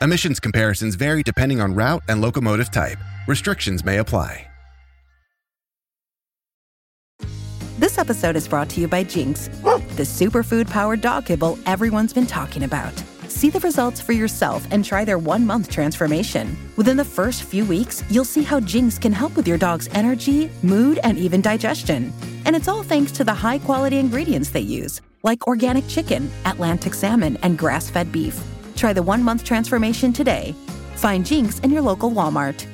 Emissions comparisons vary depending on route and locomotive type. Restrictions may apply. This episode is brought to you by Jinx, the superfood-powered dog kibble everyone's been talking about. See the results for yourself and try their one-month transformation. Within the first few weeks, you'll see how Jinx can help with your dog's energy, mood, and even digestion. And it's all thanks to the high-quality ingredients they use, like organic chicken, Atlantic salmon, and grass-fed beef. Try the one-month transformation today. Find Jinx in your local Walmart.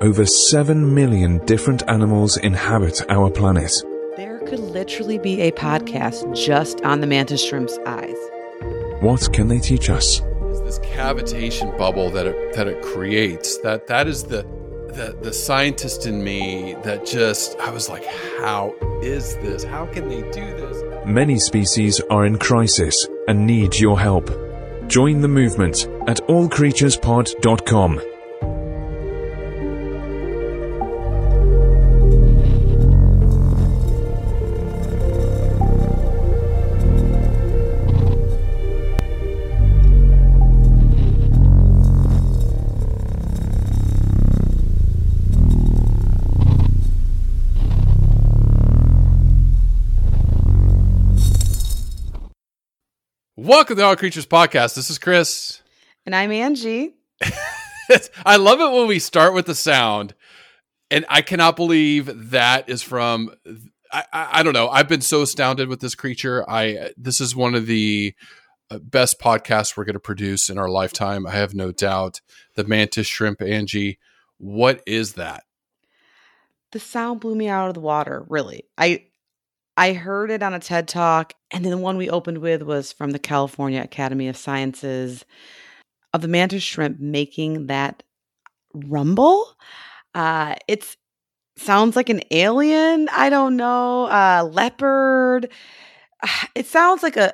Over 7 million different animals inhabit our planet. There could literally be a podcast just on the mantis shrimp's eyes. What can they teach us? This cavitation bubble that it creates, that is the scientist in me that just, I was like, how is this? How can they do this? Many species are in crisis and need your help. Join the movement at allcreaturespod.com. Welcome to All Creatures Podcast. This is Chris. And I'm Angie. I love it when we start with the sound. And I cannot believe that is from, I don't know. I've been so astounded with this creature. This is one of the best podcasts we're going to produce in our lifetime. I have no doubt. The mantis shrimp, Angie. What is that? The sound blew me out of the water, really. I heard it on a TED Talk, and then the one we opened with was from the California Academy of Sciences of the mantis shrimp making that rumble. It sounds like an alien. I don't know. Leopard. It sounds like a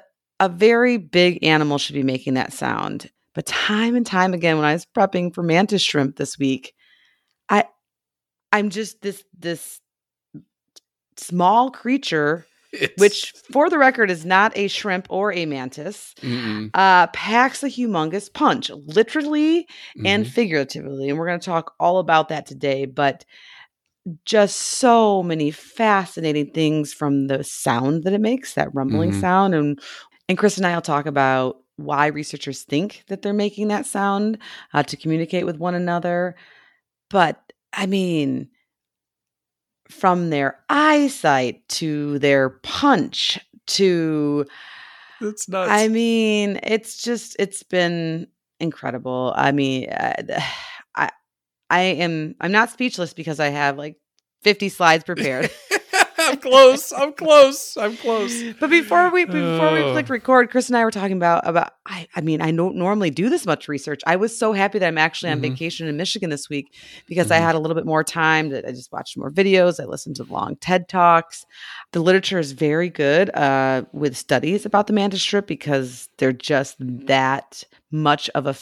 very big animal should be making that sound. But time and time again, when I was prepping for mantis shrimp this week, I'm just this small creature, which for the record is not a shrimp or a mantis, packs a humongous punch, literally and figuratively. And we're going to talk all about that today, but just so many fascinating things from the sound that it makes, that rumbling sound. And Chris and I will talk about why researchers think that they're making that sound to communicate with one another. But I mean, from their eyesight to their punch to, it's nuts. I mean, it's been incredible. I mean, I'm not speechless because I have like 50 slides prepared. I'm close. But before we clicked record, Chris and I were talking about I mean, I don't normally do this much research. I was so happy that I'm actually on vacation in Michigan this week because I had a little bit more time. I just watched more videos. I listened to long TED Talks. The literature is very good with studies about the mantis shrimp because they're just that much of a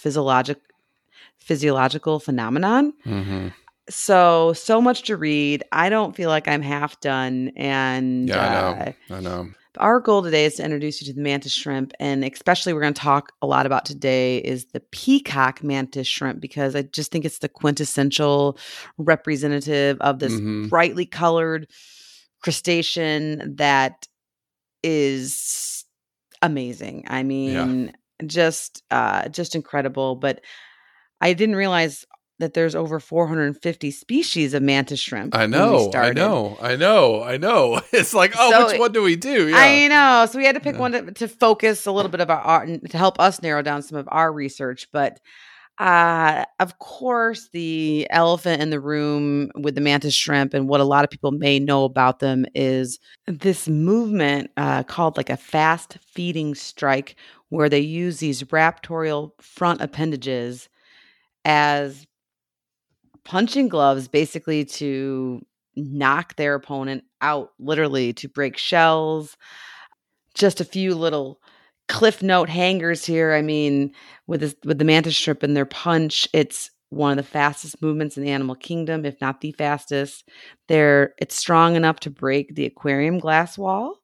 physiological phenomenon. So much to read. I don't feel like I'm half done. And I know. Our goal today is to introduce you to the mantis shrimp. And especially we're going to talk a lot about today is the peacock mantis shrimp, because I just think it's the quintessential representative of this brightly colored crustacean that is amazing. I mean, just incredible. But I didn't realize that there's over 450 species of mantis shrimp. I know. It's like, which one do we do? Yeah. I know. So we had to pick one to focus a little bit of to help us narrow down some of our research. But Of course, the elephant in the room with the mantis shrimp, and what a lot of people may know about them, is this movement called like a fast feeding strike, where they use these raptorial front appendages as punching gloves, basically to knock their opponent out, literally to break shells. Just a few little cliff note hangers here. I mean, with the mantis shrimp and their punch, it's one of the fastest movements in the animal kingdom, if not the fastest. It's strong enough to break the aquarium glass wall.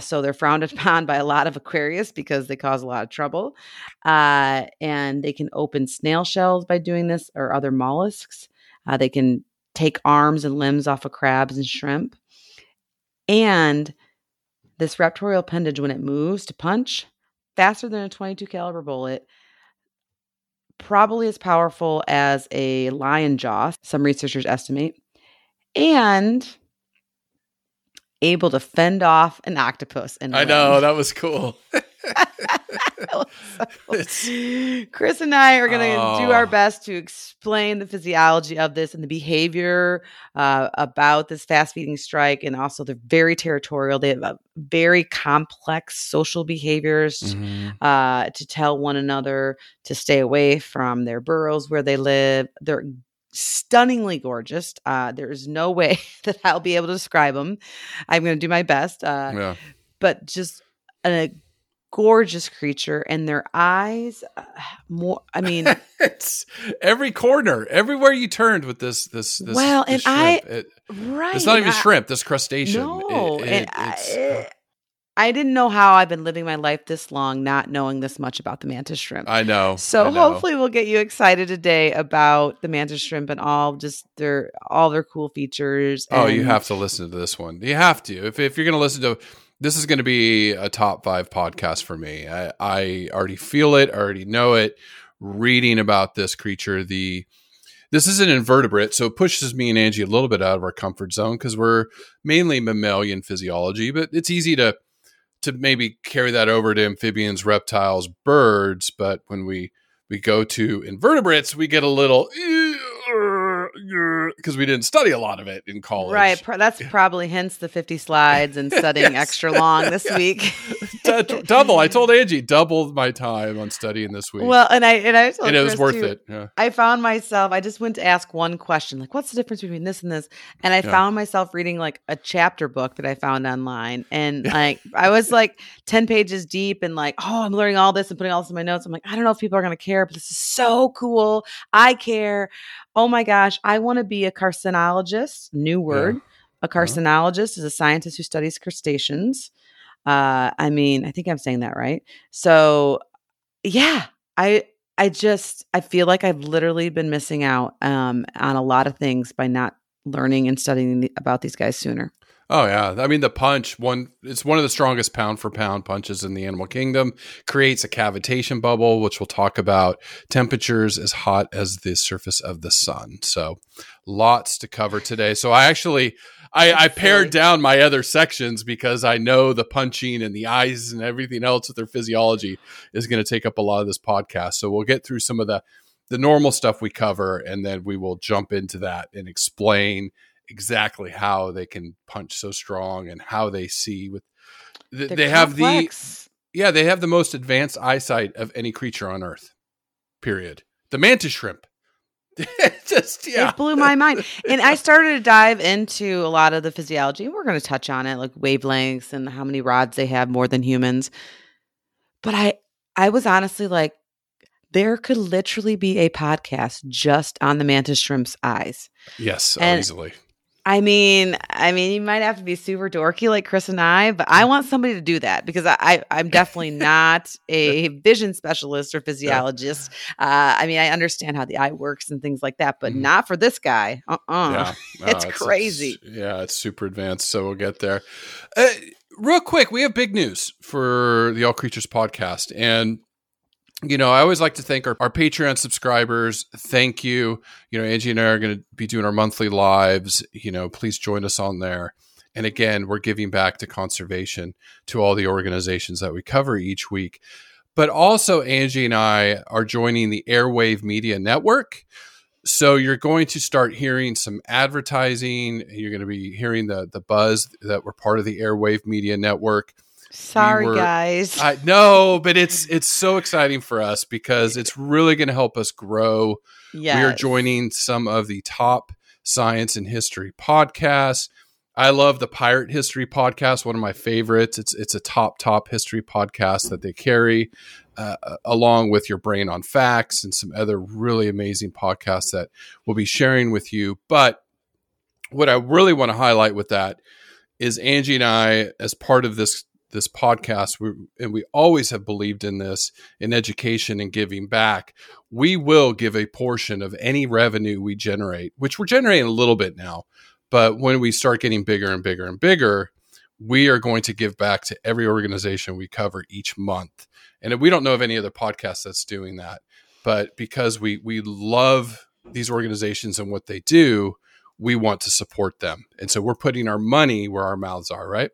So they're frowned upon by a lot of aquarius because they cause a lot of trouble. And they can open snail shells by doing this, or other mollusks. They can take arms and limbs off of crabs and shrimp. And this raptorial appendage, when it moves to punch, faster than a .22 caliber bullet, probably as powerful as a lion jaw, some researchers estimate, and able to fend off an octopus. I know, that was cool. Chris and I are going to do our best to explain the physiology of this and the behavior about this fast feeding strike. And also, they're very territorial. They have very complex social behaviors to tell one another to stay away from their burrows where they live. They're stunningly gorgeous. There is no way that I'll be able to describe them. I'm going to do my best. But just a gorgeous creature, and their eyes it's every corner, everywhere you turned with this well, this and shrimp. It's not even shrimp, this crustacean. I didn't know how I've been living my life this long not knowing this much about the mantis shrimp. I know. Hopefully we'll get you excited today about the mantis shrimp and all their cool features. You have to listen to this one. You have to. If you're going to listen to, this is going to be a top 5 podcast for me. I already feel it. I already know it. Reading about this creature, this is an invertebrate, so it pushes me and Angie a little bit out of our comfort zone because we're mainly mammalian physiology, but it's easy to maybe carry that over to amphibians, reptiles, birds. But when we go to invertebrates, we get a little, because we didn't study a lot of it in college. Right. That's probably hence the 50 slides and studying extra long this week. Double. I told Angie, doubled my time on studying this week. Well, and I told Chris, it was worth it. Yeah. I found myself, I just went to ask one question, like, what's the difference between this and this? And I found myself reading like a chapter book that I found online. And like, I was like 10 pages deep and like, I'm learning all this and putting all this in my notes. I'm like, I don't know if people are going to care, but this is so cool. I care. Oh my gosh, I want to be a carcinologist. New word. Yeah. A carcinologist is a scientist who studies crustaceans. I think I'm saying that right. So yeah, I feel like I've literally been missing out on a lot of things by not learning and studying about these guys sooner. Oh yeah. I mean, the punch it's one of the strongest pound for pound punches in the animal kingdom, creates a cavitation bubble, which we'll talk about, temperatures as hot as the surface of the sun. So lots to cover today. So I pared down my other sections because I know the punching and the eyes and everything else with their physiology is going to take up a lot of this podcast. So we'll get through some of the normal stuff we cover, and then we will jump into that and explain exactly how they can punch so strong and how they see with they have the most advanced eyesight of any creature on Earth, period. The mantis shrimp. It blew my mind. And I started to dive into a lot of the physiology, and we're going to touch on it, like wavelengths and how many rods they have, more than humans. But I was honestly like, there could literally be a podcast just on the mantis shrimp's eyes. Yes, easily. I mean, you might have to be super dorky like Chris and I, but I want somebody to do that because I'm definitely not a vision specialist or physiologist. I understand how the eye works and things like that, but not for this guy. It's crazy. It's super advanced, so we'll get there. Real quick, we have big news for the All Creatures Podcast, and you know, I always like to thank our Patreon subscribers. Thank you. You know, Angie and I are going to be doing our monthly lives. You know, please join us on there. And again, we're giving back to conservation, to all the organizations that we cover each week. But also, Angie and I are joining the Airwave Media Network. So you're going to start hearing some advertising. You're going to be hearing the buzz that we're part of the Airwave Media Network. Sorry, guys. I know, but it's so exciting for us because it's really going to help us grow. Yes. We are joining some of the top science and history podcasts. I love the Pirate History Podcast, one of my favorites. It's a top history podcast that they carry along with Your Brain on Facts and some other really amazing podcasts that we'll be sharing with you. But what I really want to highlight with that is Angie and I, as part of this podcast, we always have believed in this, in education and giving back. We will give a portion of any revenue we generate, which we're generating a little bit now. But when we start getting bigger and bigger and bigger, we are going to give back to every organization we cover each month. And we don't know of any other podcast that's doing that. But because we love these organizations and what they do, we want to support them. And so we're putting our money where our mouths are, right?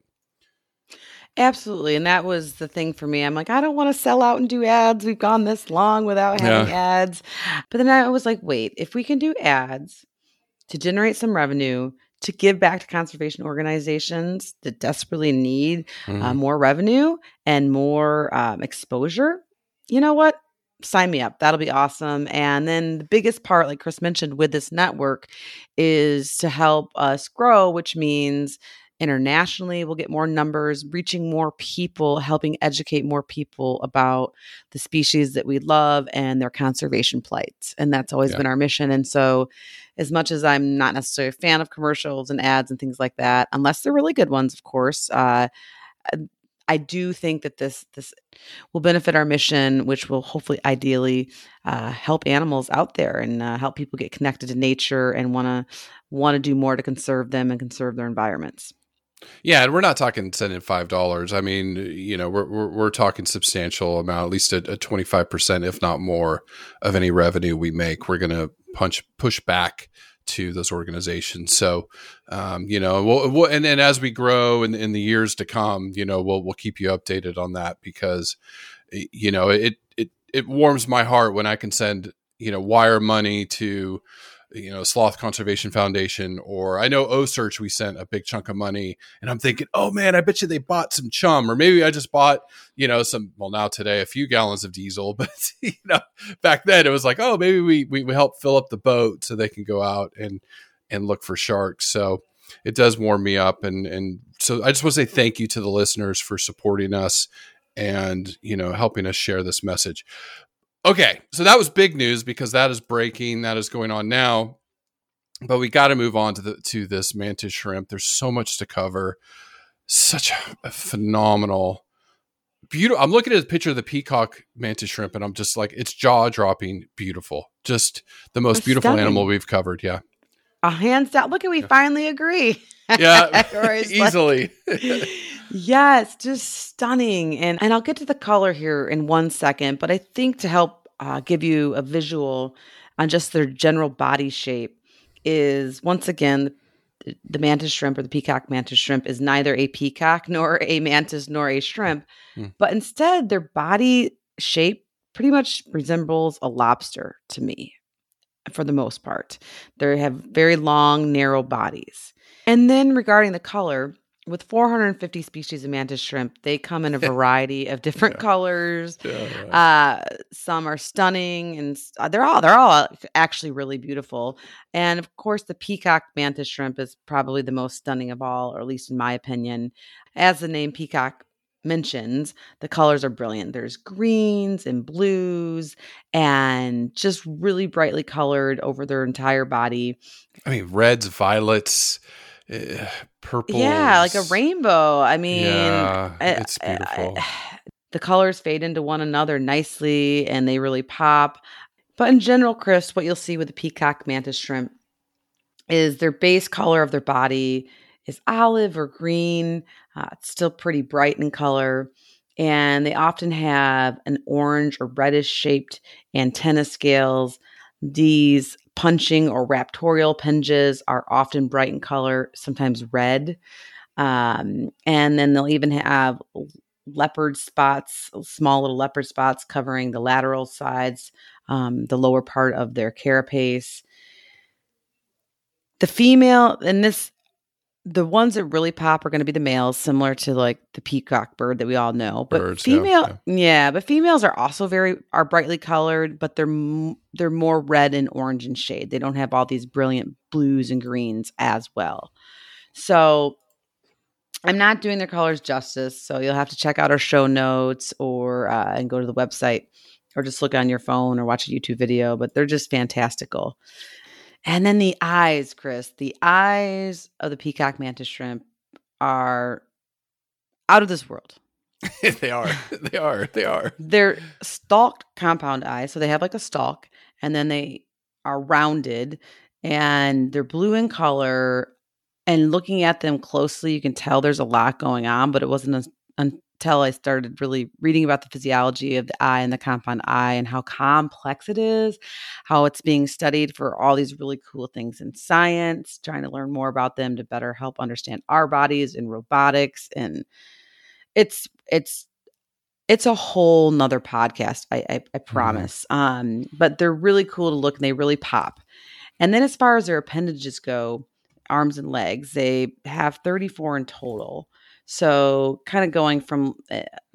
Absolutely. And that was the thing for me. I'm like, I don't want to sell out and do ads. We've gone this long without having ads. But then I was like, wait, if we can do ads to generate some revenue, to give back to conservation organizations that desperately need more revenue and more exposure, you know what? Sign me up. That'll be awesome. And then the biggest part, like Chris mentioned, with this network is to help us grow, which means internationally, we'll get more numbers, reaching more people, helping educate more people about the species that we love and their conservation plights. And that's always been our mission. And so as much as I'm not necessarily a fan of commercials and ads and things like that, unless they're really good ones, of course, I do think that this will benefit our mission, which will hopefully ideally help animals out there and help people get connected to nature and want to do more to conserve them and conserve their environments. Yeah, and we're not talking sending $5. I mean, you know, we're talking substantial amount, at least a 25%, if not more, of any revenue we make. We're going to push back to those organizations. So, you know, we'll and as we grow in the years to come, you know, we'll keep you updated on that because, you know, it warms my heart when I can send, you know, wire money to, you know, Sloth Conservation Foundation, or I know O Search, we sent a big chunk of money and I'm thinking, oh man, I bet you they bought some chum, or maybe I just bought, you know, now today, a few gallons of diesel, but you know, back then it was like, oh, maybe we help fill up the boat so they can go out and look for sharks. So it does warm me up. And so I just want to say thank you to the listeners for supporting us and, you know, helping us share this message. Okay, so that was big news because that is breaking, that is going on now, but we got to move on to this mantis shrimp. There's so much to cover, such a phenomenal, beautiful. I'm looking at a picture of the peacock mantis shrimp, and I'm just like, it's jaw-dropping beautiful, just the most beautiful animal we've covered. Yeah, hands down. Look, we finally agree. Yeah, easily. Yes, just stunning. And I'll get to the color here in one second, but I think to help give you a visual on just their general body shape is, once again, the mantis shrimp or the peacock mantis shrimp is neither a peacock nor a mantis nor a shrimp, but instead their body shape pretty much resembles a lobster to me for the most part. They have very long, narrow bodies. And then regarding the color, with 450 species of mantis shrimp, they come in a variety of different colors. Yeah. Some are stunning, and they're all actually really beautiful. And of course, the peacock mantis shrimp is probably the most stunning of all, or at least in my opinion. As the name peacock mentions, the colors are brilliant. There's greens and blues and just really brightly colored over their entire body. I mean, reds, violets, purple, like a rainbow. I mean, it's beautiful. The colors fade into one another nicely and they really pop. But in general, Chris, what you'll see with the peacock mantis shrimp is their base color of their body is olive or green. It's still pretty bright in color, and they often have an orange or reddish shaped antenna scales. These punching or raptorial pinges are often bright in color, sometimes red. And then they'll even have leopard spots, small little leopard spots covering the lateral sides, the lower part of their carapace. The female, and this, the ones that really pop are going to be the males, similar to like the peacock bird that we all know. But but females are also are brightly colored, but they're more red and orange in shade. They don't have all these brilliant blues and greens as well. So I'm not doing their colors justice, so you'll have to check out our show notes or and go to the website or just look on your phone or watch a YouTube video, but they're just fantastical. And then the eyes, Chris, the eyes of the peacock mantis shrimp are out of this world. They are. They're stalked compound eyes, so they have like a stalk, and then they are rounded, and they're blue in color. And looking at them closely, you can tell there's a lot going on, but it wasn't until I started really reading about the physiology of the eye and the compound eye and how complex it is, how it's being studied for all these really cool things in science, trying to learn more about them to better help understand our bodies and robotics. And it's a whole nother podcast, I promise. But they're really cool to look, and they really pop. And then as far as their appendages go, arms and legs, they have 34 in total. So kind of going from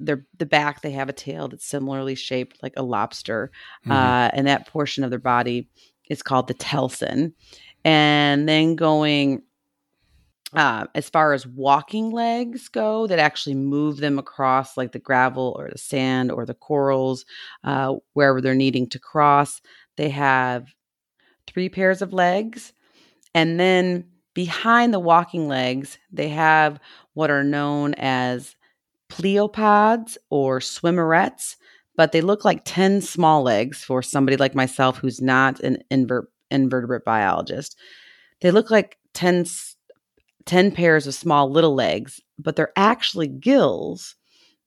the back, they have a tail that's similarly shaped like a lobster. And that portion of their body is called the telson. And then going as far as walking legs go, that actually move them across like the gravel or the sand or the corals, wherever they're needing to cross. They have 3 pairs of legs. And then behind the walking legs, they have what are known as pleopods or swimmerets, but they look like 10 small legs for somebody like myself who's not an invertebrate biologist. They look like 10 pairs of small little legs, but they're actually gills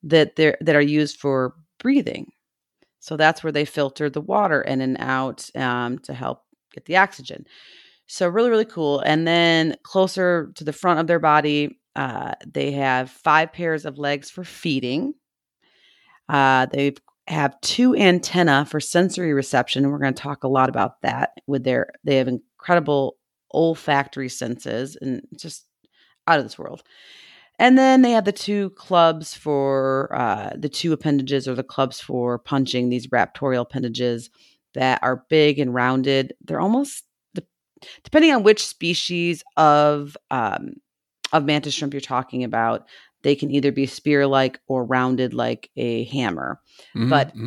that are used for breathing. So that's where they filter the water in and out to help get the oxygen. So really, really cool. And then closer to the front of their body, they have 5 pairs of legs for feeding. They have 2 antennae for sensory reception. We're going to talk a lot about that. They have incredible olfactory senses and just out of this world. And then they have the 2 clubs for the 2 appendages, or the clubs for punching, these raptorial appendages that are big and rounded. They're almost, depending on which species of mantis shrimp you're talking about, they can either be spear-like or rounded like a hammer.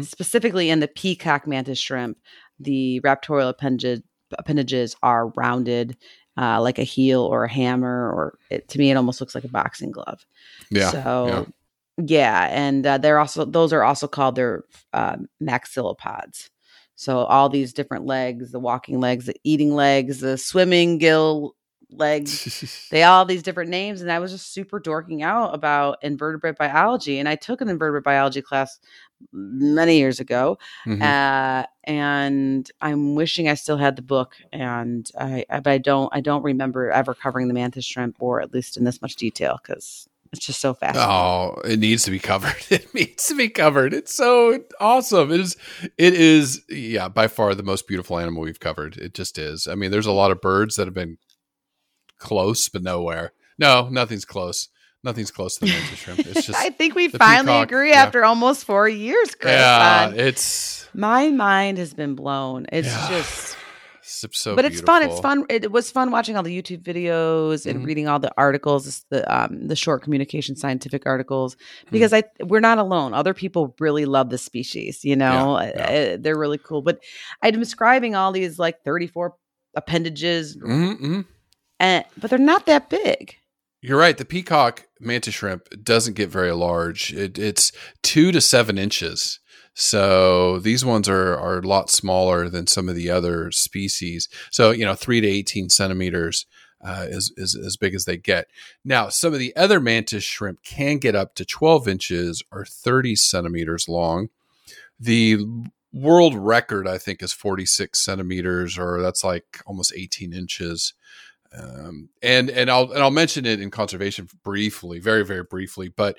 Specifically in the peacock mantis shrimp, the raptorial appendages are rounded like a heel or a hammer, or to me, it almost looks like a boxing glove. Yeah. So yeah. And those are also called their maxillopods. So all these different legs, the walking legs, the eating legs, the swimming gill legs, they all have these different names. And I was just super dorking out about invertebrate biology. And I took an invertebrate biology class many years ago. And I'm wishing I still had the book. And I don't remember ever covering the mantis shrimp, or at least in this much detail, because it's just so fascinating. Oh, it needs to be covered. It's so awesome. It is, yeah, by far the most beautiful animal we've covered. It just is. I mean, there's a lot of birds that have been close, but nowhere. No, nothing's close. Nothing's close to the mantis shrimp. It's just I think we finally agree after almost 4 years, Chris. Yeah, my mind has been blown. It's just... So but beautiful. It's fun. It was fun watching all the YouTube videos and reading all the articles, the short communication scientific articles, because we're not alone. Other people really love this species, you know, they're really cool. But I'm describing all these like 34 appendages, but they're not that big. You're right. The peacock mantis shrimp doesn't get very large. It's 2 to 7 inches. So these ones are a lot smaller than some of the other species. So, 3 to 18 centimeters is as big as they get. Now, some of the other mantis shrimp can get up to 12 inches or 30 centimeters long. The world record, I think, is 46 centimeters, or that's like almost 18 inches. And I'll mention it in conservation briefly, very, very briefly, but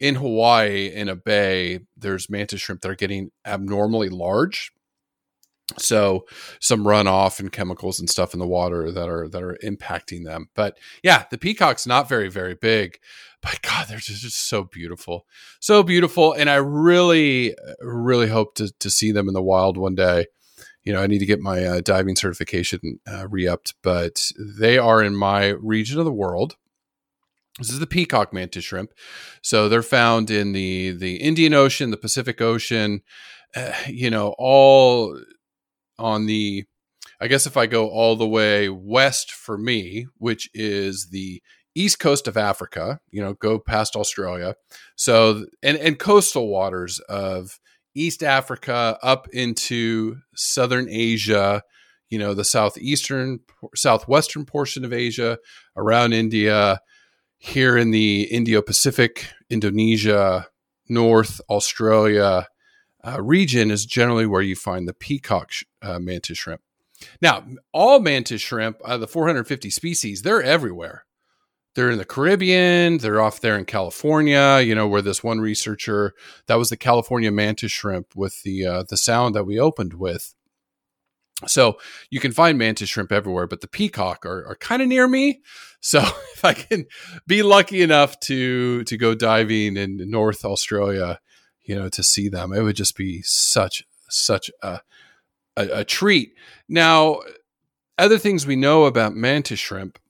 in Hawaii, in a bay, there's mantis shrimp that are getting abnormally large. So some runoff and chemicals and stuff in the water that are impacting them. But yeah, the peacock's not very, very big, but God, they're just so beautiful. So beautiful. And I really, really hope to see them in the wild one day. You know, I need to get my diving certification re-upped, but they are in my region of the world. This is the peacock mantis shrimp. So they're found in the Indian Ocean, the Pacific Ocean, all on the, I guess if I go all the way west for me, which is the east coast of Africa, go past Australia. So, and coastal waters of East Africa up into Southern Asia, the southwestern portion of Asia, around India, here in the Indo-Pacific, Indonesia, North Australia region is generally where you find the peacock mantis shrimp. Now, all mantis shrimp, the 450 species, they're everywhere. They're in the Caribbean. They're off there in California, where this one researcher, that was the California mantis shrimp with the sound that we opened with. So you can find mantis shrimp everywhere, but the peacock are kind of near me. So if I can be lucky enough to go diving in North Australia, to see them, it would just be such a treat. Now, other things we know about mantis shrimp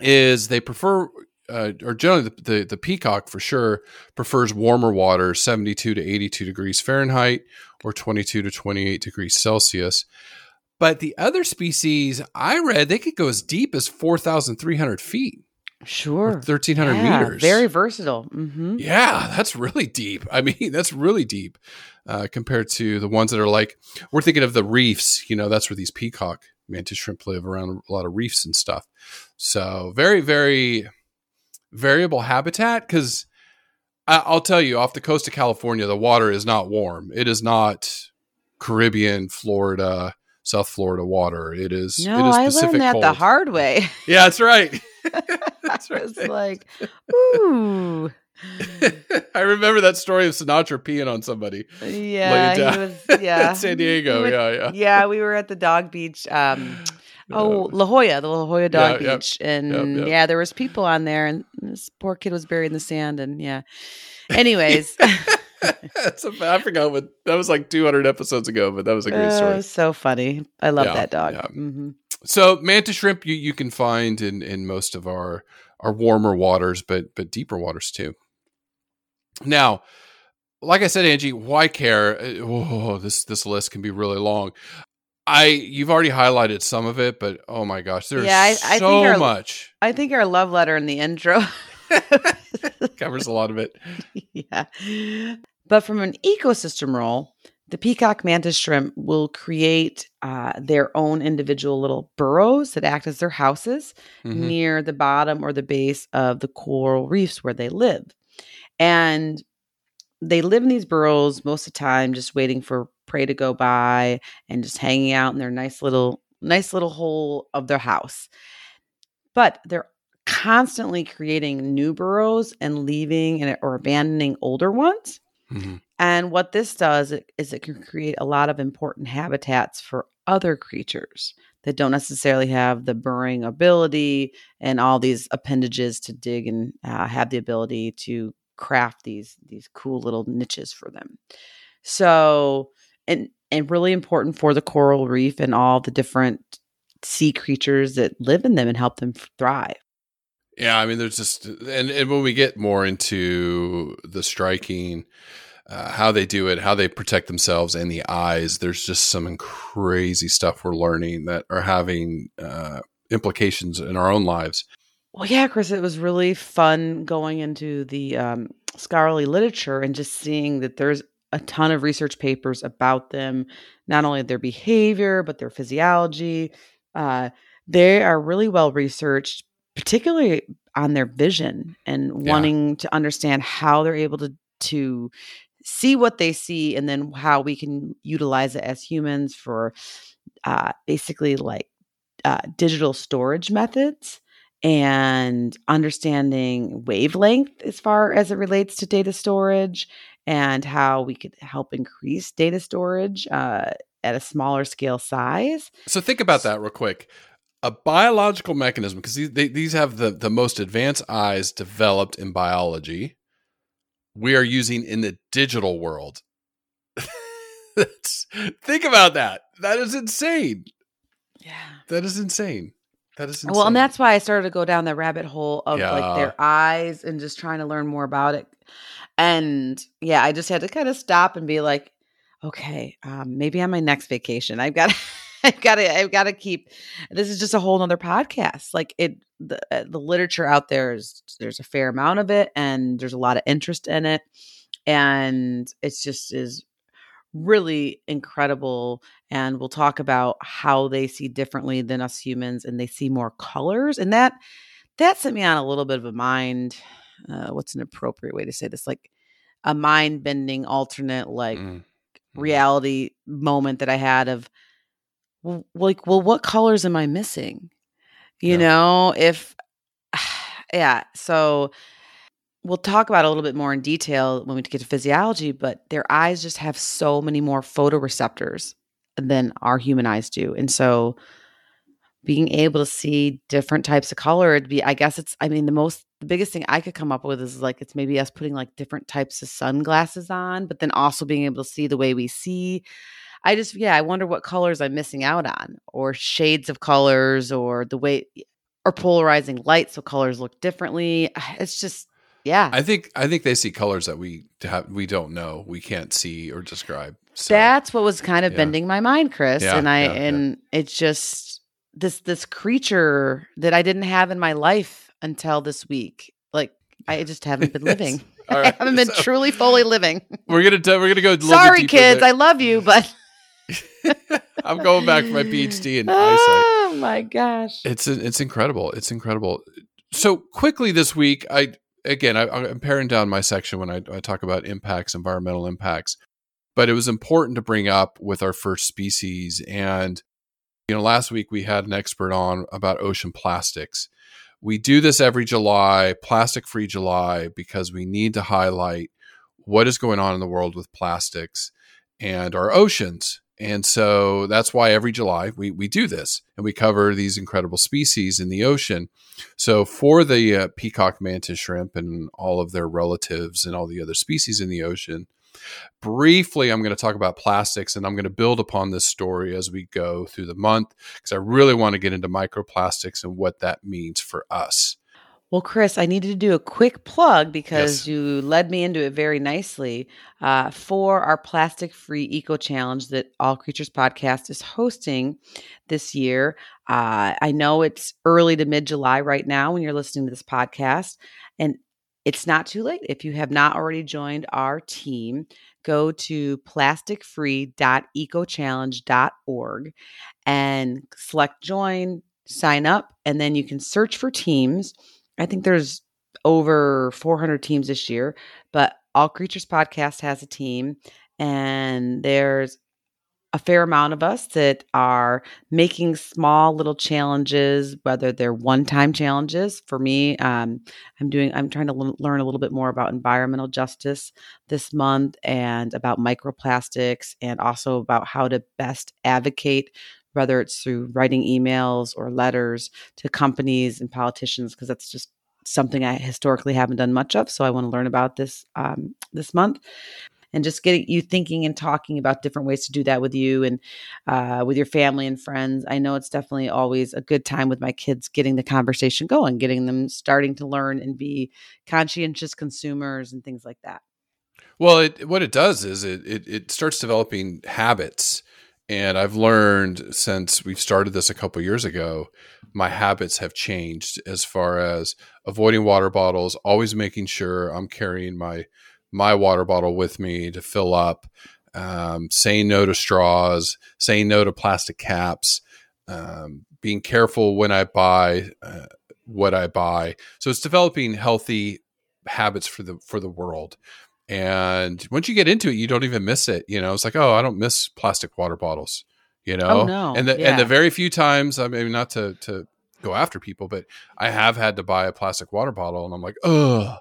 is they prefer, or generally the peacock for sure prefers warmer water, 72 to 82 degrees Fahrenheit or 22 to 28 degrees Celsius. But the other species I read, they could go as deep as 4,300 feet. Sure. 1,300 meters. Very versatile. Mm-hmm. Yeah, that's really deep. I mean, that's really deep compared to the ones that are like, we're thinking of the reefs, that's where these peacock mantis shrimp live, around a lot of reefs and stuff. So very, very variable habitat, because I'll tell you, off the coast of California, the water is not warm. It is not Caribbean, Florida, South Florida water. It is Pacific. I learned that cold. The hard way. Yeah, that's right. That's right. It's like, ooh. I remember that story of Sinatra peeing on somebody. Yeah, he was. Yeah, San Diego. Yeah. We were at the dog beach. La Jolla dog beach, and yeah, there was people on there, and this poor kid was buried in the sand, and yeah. Anyways, I forgot what that was, like 200 episodes ago, but that was a great story. It was so funny. I love that dog. Yeah. Mm-hmm. So mantis shrimp, you can find in most of our warmer waters, but deeper waters too. Now, like I said, Angie, why care? Oh, this list can be really long. You've already highlighted some of it, but oh my gosh, there's so much. I think our love letter in the intro covers a lot of it. Yeah. But from an ecosystem role, the peacock mantis shrimp will create their own individual little burrows that act as their houses near the bottom or the base of the coral reefs where they live. And they live in these burrows most of the time, just waiting for prey to go by and just hanging out in their nice little hole of their house. But they're constantly creating new burrows and leaving or abandoning older ones. Mm-hmm. And what this does is it can create a lot of important habitats for other creatures that don't necessarily have the burrowing ability and all these appendages to dig and have the ability to craft these cool little niches for them. So, and really important for the coral reef and all the different sea creatures that live in them and help them thrive. Yeah, I mean, there's just, and when we get more into the striking, how they do it, how they protect themselves and the eyes, there's just some crazy stuff we're learning that are having implications in our own lives. Well, yeah, Chris, it was really fun going into the scholarly literature and just seeing that there's a ton of research papers about them, not only their behavior, but their physiology. They are really well researched, particularly on their vision and wanting to understand how they're able to see what they see, and then how we can utilize it as humans for basically digital storage methods and understanding wavelength as far as it relates to data storage and how we could help increase data storage at a smaller scale size. So think about that real quick. A biological mechanism, because these have the most advanced eyes developed in biology, we are using in the digital world. Think about that. That is insane. Yeah. That is insane. That is insane. Well, and that's why I started to go down the rabbit hole of like their eyes and just trying to learn more about it. And yeah, I just had to kind of stop and be like, okay, maybe on my next vacation, I've got to keep, this is just a whole nother podcast. Like the literature out there is, there's a fair amount of it and there's a lot of interest in it. And it's just is really incredible. And we'll talk about how they see differently than us humans and they see more colors. And that sent me on a little bit of a mind. What's an appropriate way to say this? Like a mind bending alternate, like reality moment that I had of, like, well, what colors am I missing? You know, if, yeah. So we'll talk about it a little bit more in detail when we get to physiology, but their eyes just have so many more photoreceptors than our human eyes do. And so being able to see different types of color, it'd be, I guess it's, I mean, the biggest thing I could come up with is like, it's maybe us putting like different types of sunglasses on, but then also being able to see the way we see. I just, I wonder what colors I'm missing out on, or shades of colors, or the way, or polarizing light so colors look differently. It's just, yeah. I think they see colors that we don't know, we can't see or describe. So, that's what was kind of bending my mind, Chris. Yeah, and it's just this creature that I didn't have in my life until this week. Like I just haven't been living. All right. I haven't been truly, fully living. We're gonna go. A little bit deeper kids, there. I love you, but. I'm going back for my PhD in eyesight. Oh my gosh! It's incredible. It's incredible. So quickly this week, I'm paring down my section when I talk about impacts, environmental impacts, but it was important to bring up with our first species. And you know, last week we had an expert on about ocean plastics. We do this every July, Plastic Free July, because we need to highlight what is going on in the world with plastics and our oceans. And so that's why every July we do this and we cover these incredible species in the ocean. So for the peacock mantis shrimp and all of their relatives and all the other species in the ocean, briefly, I'm going to talk about plastics and I'm going to build upon this story as we go through the month because I really want to get into microplastics and what that means for us. Well, Chris, I needed to do a quick plug because you led me into it very nicely for our Plastic Free Eco Challenge that All Creatures Podcast is hosting this year. I know it's early to mid-July right now when you're listening to this podcast, and it's not too late. If you have not already joined our team, go to plasticfree.ecochallenge.org and select join, sign up, and then you can search for teams. I think there's over 400 teams this year, but All Creatures Podcast has a team, and there's a fair amount of us that are making small little challenges, whether they're one-time challenges. For me, I'm trying to learn a little bit more about environmental justice this month and about microplastics and also about how to best advocate, whether it's through writing emails or letters to companies and politicians, because that's just something I historically haven't done much of. So I want to learn about this this month and just getting you thinking and talking about different ways to do that with you and with your family and friends. I know it's definitely always a good time with my kids getting the conversation going, getting them starting to learn and be conscientious consumers and things like that. Well, what it does is it starts developing habits. And I've learned since we've started this a couple years ago, my habits have changed as far as avoiding water bottles, always making sure I'm carrying my water bottle with me to fill up, saying no to straws, saying no to plastic caps, being careful when I buy what I buy. So it's developing healthy habits for the world. And once you get into it, you don't even miss it. You know, it's like, oh, I don't miss plastic water bottles, you know, and the very few times, I mean, not to go after people, but I have had to buy a plastic water bottle, and I'm like, ugh,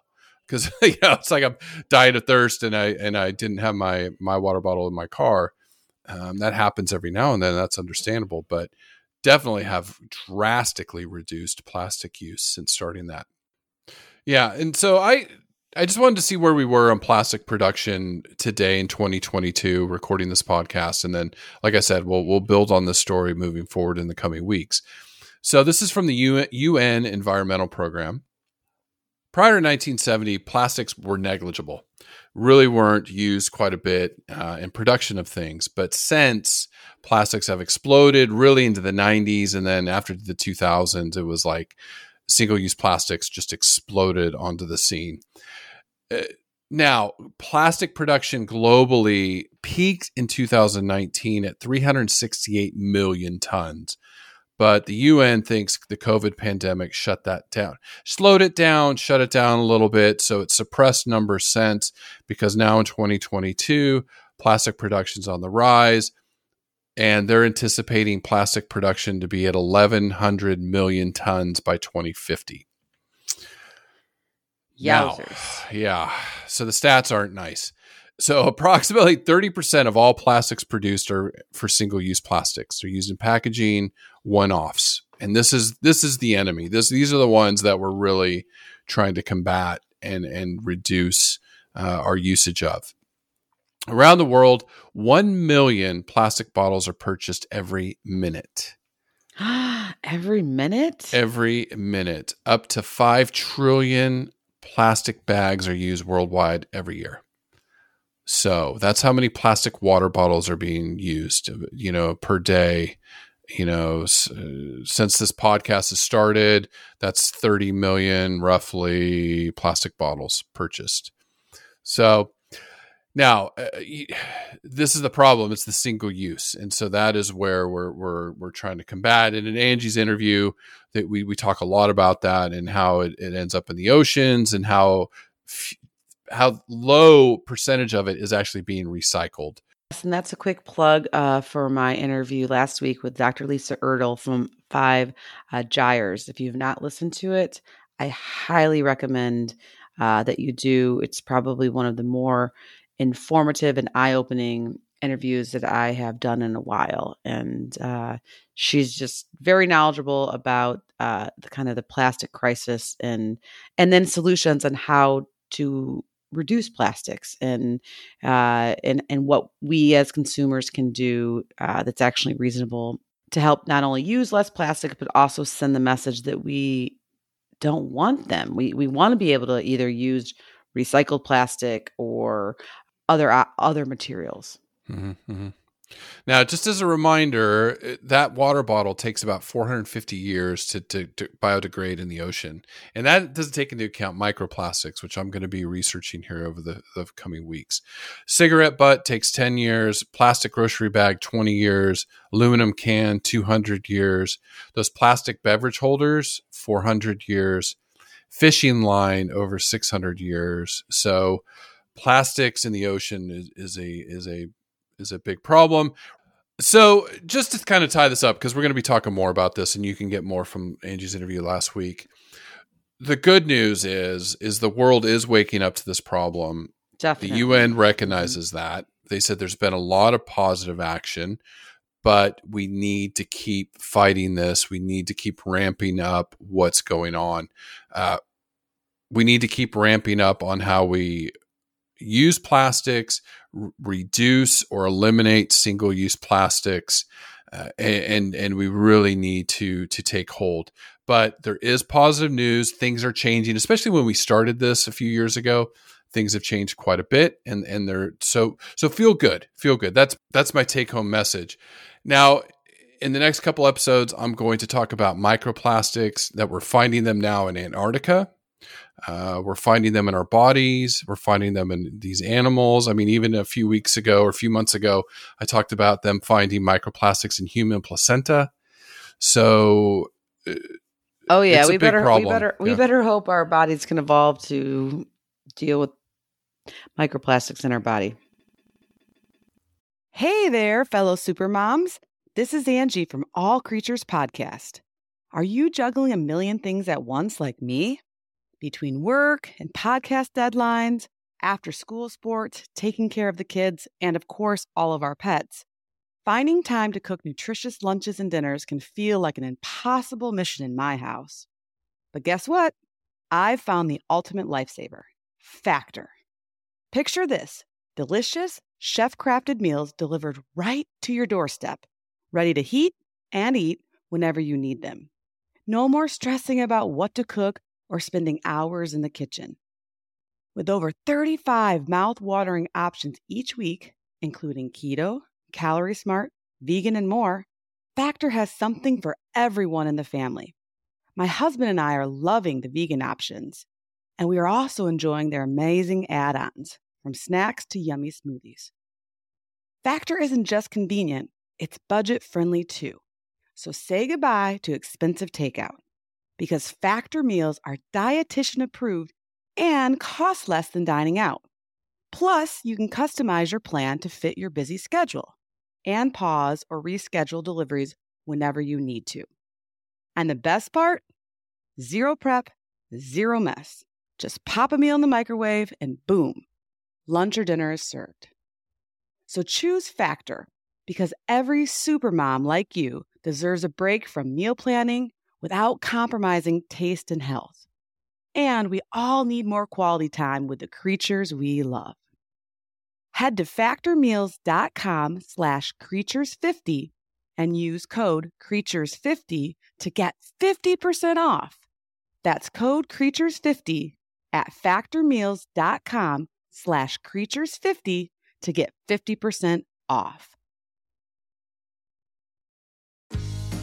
because you know, it's like I'm dying of thirst, and I didn't have my water bottle in my car. That happens every now and then. That's understandable, but definitely have drastically reduced plastic use since starting that. Yeah, and so I just wanted to see where we were on plastic production today in 2022, recording this podcast. And then, like I said, we'll build on this story moving forward in the coming weeks. So this is from the UN Environmental Program. Prior to 1970, plastics were negligible, really weren't used quite a bit in production of things. But since plastics have exploded really into the 90s, and then after the 2000s, it was like single-use plastics just exploded onto the scene. Now, plastic production globally peaked in 2019 at 368 million tons, but the UN thinks the COVID pandemic shut that down, slowed it down, shut it down a little bit. So it suppressed numbers since, because now in 2022, plastic production's on the rise, and they're anticipating plastic production to be at 1,100 million tons by 2050. Yowzers. Yeah. So the stats aren't nice. So approximately 30% of all plastics produced are for single-use plastics. They're used in packaging, one-offs. And this is the enemy. These are the ones that we're really trying to combat and reduce our usage of. Around the world, 1 million plastic bottles are purchased every minute. Every minute. Up to 5 trillion plastic bags are used worldwide every year. So that's how many plastic water bottles are being used, you know, per day. You know, since this podcast has started, that's 30 million roughly plastic bottles purchased. So now, this is the problem. It's the single use, and so that is where we're trying to combat. And in Angie's interview, that we talk a lot about that, and how it ends up in the oceans, and how low percentage of it is actually being recycled. Yes, and that's a quick plug for my interview last week with Dr. Lisa Ertl from Five Gyres. If you've not listened to it, I highly recommend that you do. It's probably one of the more informative and eye-opening interviews that I have done in a while. And she's just very knowledgeable about the kind of the plastic crisis and then solutions on how to reduce plastics and what we as consumers can do that's actually reasonable to help not only use less plastic, but also send the message that we don't want them. We want to be able to either use recycled plastic or other materials. Mm-hmm, mm-hmm. Now, just as a reminder, that water bottle takes about 450 years to biodegrade in the ocean. And that doesn't take into account microplastics, which I'm going to be researching here over the coming weeks. Cigarette butt takes 10 years, plastic grocery bag, 20 years, aluminum can, 200 years, those plastic beverage holders, 400 years, fishing line over 600 years. So plastics in the ocean is a big problem. So just to kind of tie this up, because we're going to be talking more about this, and you can get more from Angie's interview last week. The good news is the world is waking up to this problem. Definitely. The UN recognizes that. They said there's been a lot of positive action, but we need to keep fighting this. We need to keep ramping up what's going on. We need to keep ramping up on how we use plastics, reduce or eliminate single-use plastics, and we really need to take hold. But there is positive news. Things are changing, especially when we started this a few years ago. Things have changed quite a bit, and they're so feel good, feel good. That's my take-home message. Now, in the next couple episodes, I'm going to talk about microplastics, that we're finding them now in Antarctica. We're finding them in our bodies. We're finding them in these animals. I mean, even a few months ago, I talked about them finding microplastics in human placenta. So, oh yeah, it's a big problem. We better hope our bodies can evolve to deal with microplastics in our body. Hey there, fellow supermoms. This is Angie from All Creatures Podcast. Are you juggling a million things at once like me? Between work and podcast deadlines, after school sports, taking care of the kids, and of course, all of our pets, finding time to cook nutritious lunches and dinners can feel like an impossible mission in my house. But guess what? I've found the ultimate lifesaver, Factor. Picture this, delicious, chef-crafted meals delivered right to your doorstep, ready to heat and eat whenever you need them. No more stressing about what to cook or spending hours in the kitchen. With over 35 mouth-watering options each week, including keto, calorie smart, vegan, and more, Factor has something for everyone in the family. My husband and I are loving the vegan options, and we are also enjoying their amazing add-ons, from snacks to yummy smoothies. Factor isn't just convenient, it's budget-friendly too. So say goodbye to expensive takeout, because Factor meals are dietitian approved and cost less than dining out. Plus, you can customize your plan to fit your busy schedule and pause or reschedule deliveries whenever you need to. And the best part? Zero prep, zero mess. Just pop a meal in the microwave and boom, lunch or dinner is served. So choose Factor, because every supermom like you deserves a break from meal planning without compromising taste and health. And we all need more quality time with the creatures we love. Head to factormeals.com/creatures50 and use code creatures50 to get 50% off. That's code creatures50 at factormeals.com/creatures50 to get 50% off.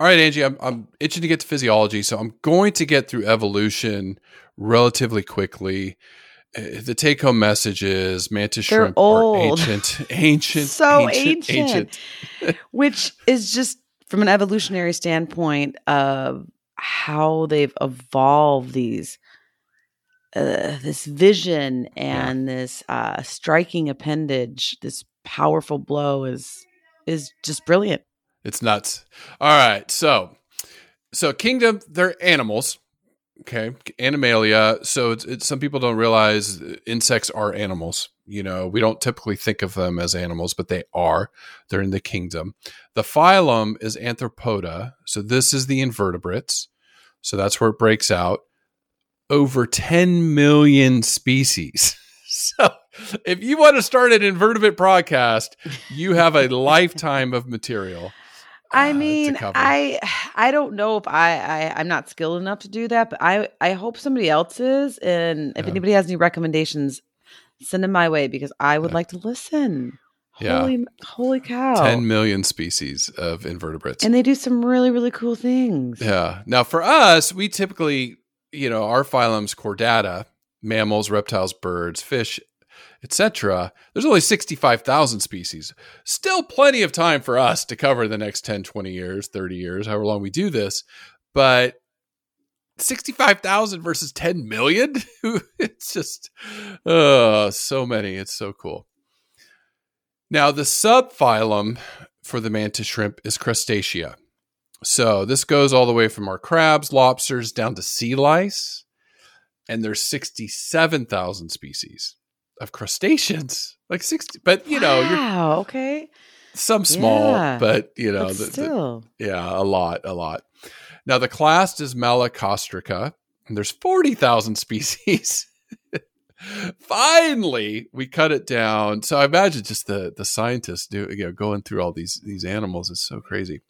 All right, Angie, I'm itching to get to physiology, so I'm going to get through evolution relatively quickly. The take-home message is mantis shrimp are ancient, so ancient. Which is just from an evolutionary standpoint of how they've evolved these this vision and this striking appendage, this powerful blow is just brilliant. It's nuts. All right. So kingdom, they're animals. Okay. Animalia. So it's some people don't realize insects are animals. You know, we don't typically think of them as animals, but they are. They're in the kingdom. The phylum is Arthropoda. So this is the invertebrates. So that's where it breaks out. Over 10 million species. So if you want to start an invertebrate podcast, you have a lifetime of material. I mean, I don't know if I'm not skilled enough to do that, but I hope somebody else is. And if anybody has any recommendations, send them my way, because I would like to listen. Holy cow. 10 million species of invertebrates. And they do some really, really cool things. Yeah. Now for us, we typically, you know, our phylum's Chordata, mammals, reptiles, birds, fish, etc. There's only 65,000 species. Still plenty of time for us to cover the next 10, 20 years, 30 years, however long we do this. But 65,000 versus 10 million? It's just so many. It's so cool. Now, the subphylum for the mantis shrimp is Crustacea. So this goes all the way from our crabs, lobsters, down to sea lice. And there's 67,000 species of crustaceans, like 60, but you know, you're okay. Some small, but you know, but still. A lot. Now the class is Malacostraca, and there's 40,000 species. Finally, we cut it down. So I imagine just the scientists going through all these animals is so crazy.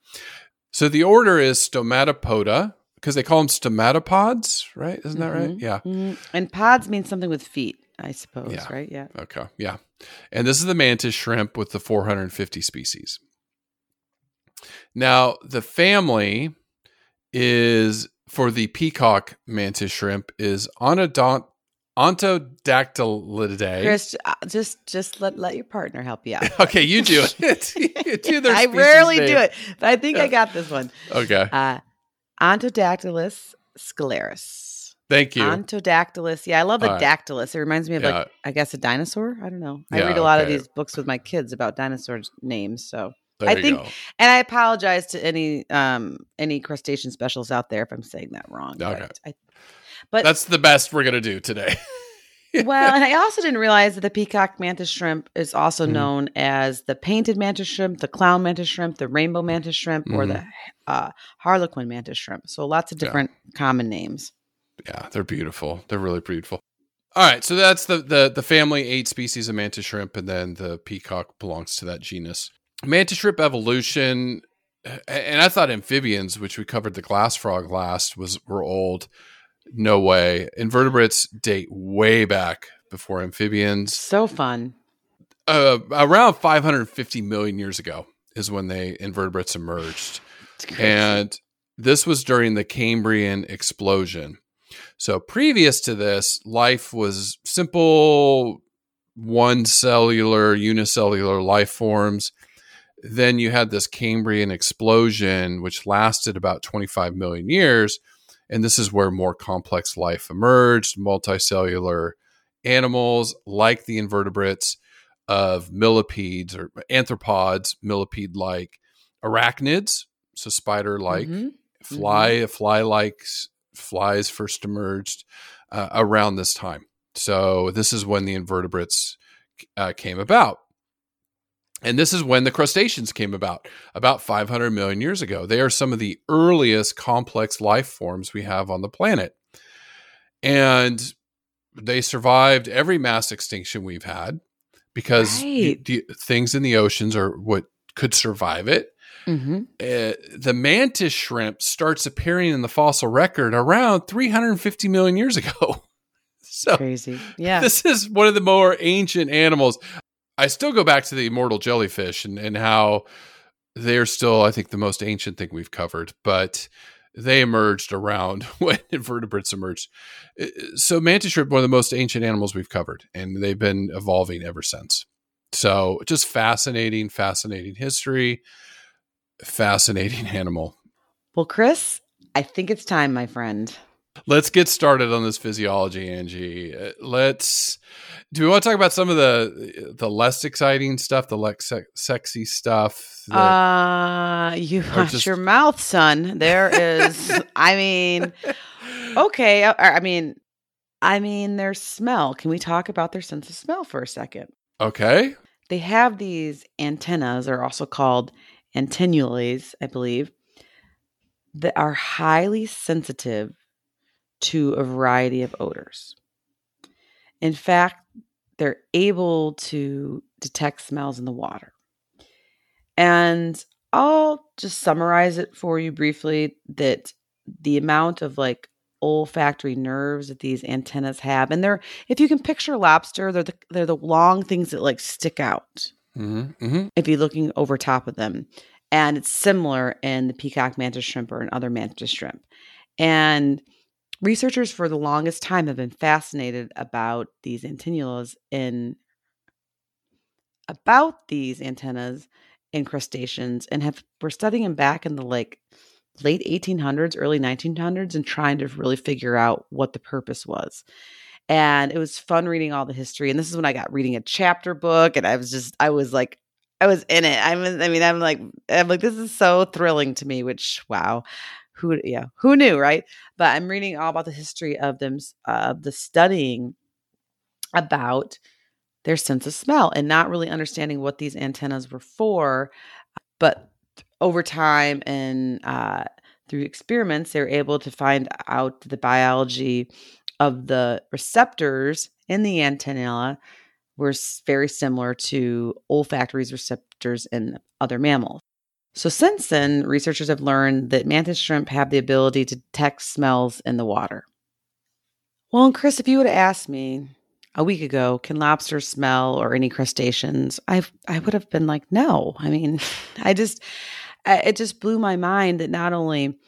So the order is Stomatopoda, because they call them stomatopods, right? Isn't that right? Yeah. Mm-hmm. And pods means something with feet, I suppose, right? Yeah. Okay. Yeah. And this is the mantis shrimp with the 450 species. Now, the family is for the peacock mantis shrimp is Ontodactylidae. Chris, just let your partner help you out. Okay, you do it. You do their I rarely name. Do it, but I think I got this one. Okay. Ontodactylus scalaris. Thank you. Ontodactylus. Yeah, I love the dactylus. It reminds me of, like, I guess a dinosaur. I don't know. I read a lot of these books with my kids about dinosaur names, so... There you go. And I apologize to any crustacean specials out there if I'm saying that wrong. Okay. But that's the best we're going to do today. Well, and I also didn't realize that the peacock mantis shrimp is also known as the painted mantis shrimp, the clown mantis shrimp, the rainbow mantis shrimp, or the harlequin mantis shrimp. So lots of different common names. Yeah, they're beautiful. They're really beautiful. All right, so that's the family, 8 species of mantis shrimp, and then the peacock belongs to that genus. Mantis shrimp evolution, and I thought amphibians, which we covered the glass frog last, were old. No way. Invertebrates date way back before amphibians. So fun. Around 550 million years ago is when invertebrates emerged. And this was during the Cambrian explosion. So previous to this, life was simple, one-cellular, unicellular life forms. Then you had this Cambrian explosion, which lasted about 25 million years. And this is where more complex life emerged, multicellular animals like the invertebrates of millipedes or anthropods, millipede-like, arachnids, so spider-like, fly-like flies first emerged around this time. So this is when the invertebrates came about. And this is when the crustaceans came about 500 million years ago. They are some of the earliest complex life forms we have on the planet. And they survived every mass extinction we've had because things in the oceans are what could survive it. Mm-hmm. The mantis shrimp starts appearing in the fossil record around 350 million years ago. So crazy. Yeah. This is one of the more ancient animals. I still go back to the immortal jellyfish and how they're still, I think, the most ancient thing we've covered, but they emerged around when invertebrates emerged. So mantis shrimp, one of the most ancient animals we've covered, and they've been evolving ever since. So just fascinating, fascinating history, fascinating animal. Well, Chris, I think it's time, my friend. Let's get started on this physiology, Angie. Do we want to talk about some of the less exciting stuff, the less sexy stuff? You watch your mouth, son. There is, their smell. Can we talk about their sense of smell for a second? Okay. They have these antennas, are also called antennules, I believe, that are highly sensitive to a variety of odors. In fact, they're able to detect smells in the water. And I'll just summarize it for you briefly that the amount of olfactory nerves that these antennas have, and if you can picture lobster, they're the long things that stick out if you're looking over top of them. And it's similar in the peacock mantis shrimp or in other mantis shrimp. And researchers for the longest time have been fascinated about these antennules in crustaceans and were studying them back in the late 1800s, early 1900s, and trying to really figure out what the purpose was. And it was fun reading all the history. And this is when I got reading a chapter book, and I was in it. This is so thrilling to me. Which wow. Who knew, right? But I'm reading all about the history of them, the studying about their sense of smell and not really understanding what these antennas were for. But over time and through experiments, they were able to find out the biology of the receptors in the antennae were very similar to olfactory receptors in other mammals. So since then, researchers have learned that mantis shrimp have the ability to detect smells in the water. Well, and Chris, if you would have asked me a week ago, can lobsters smell or any crustaceans, I would have been like, no. It just blew my mind that not only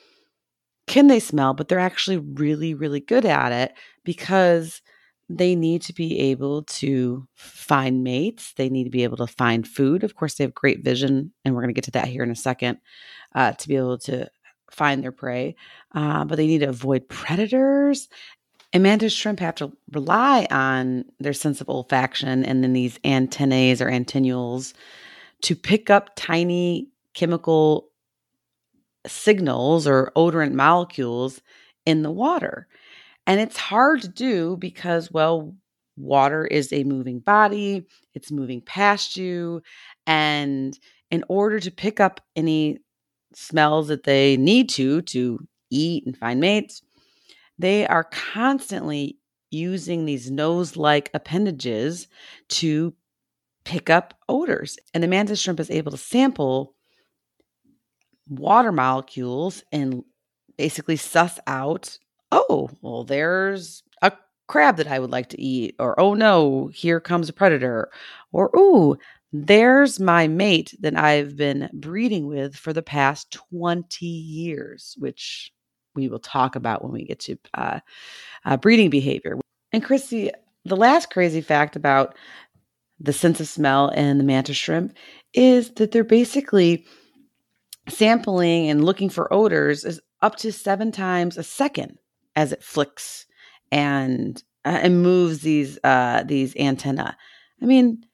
can they smell, but they're actually really, really good at it because they need to be able to find mates. They need to be able to find food. Of course, they have great vision, and we're going to get to that here in a second, to be able to find their prey. But they need to avoid predators. And mantis shrimp have to rely on their sense of olfaction and then these antennae or antennules to pick up tiny chemical signals or odorant molecules in the water. And it's hard to do because, well, water is a moving body. It's moving past you. And in order to pick up any smells that they need to eat and find mates, they are constantly using these nose-like appendages to pick up odors. And the mantis shrimp is able to sample water molecules and basically suss out, oh, well, there's a crab that I would like to eat, or oh no, here comes a predator, or ooh, there's my mate that I've been breeding with for the past 20 years, which we will talk about when we get to breeding behavior. And Chrissy, the last crazy fact about the sense of smell in the mantis shrimp is that they're basically sampling and looking for odors is up to 7 times a second as it flicks and moves these antennae. I mean,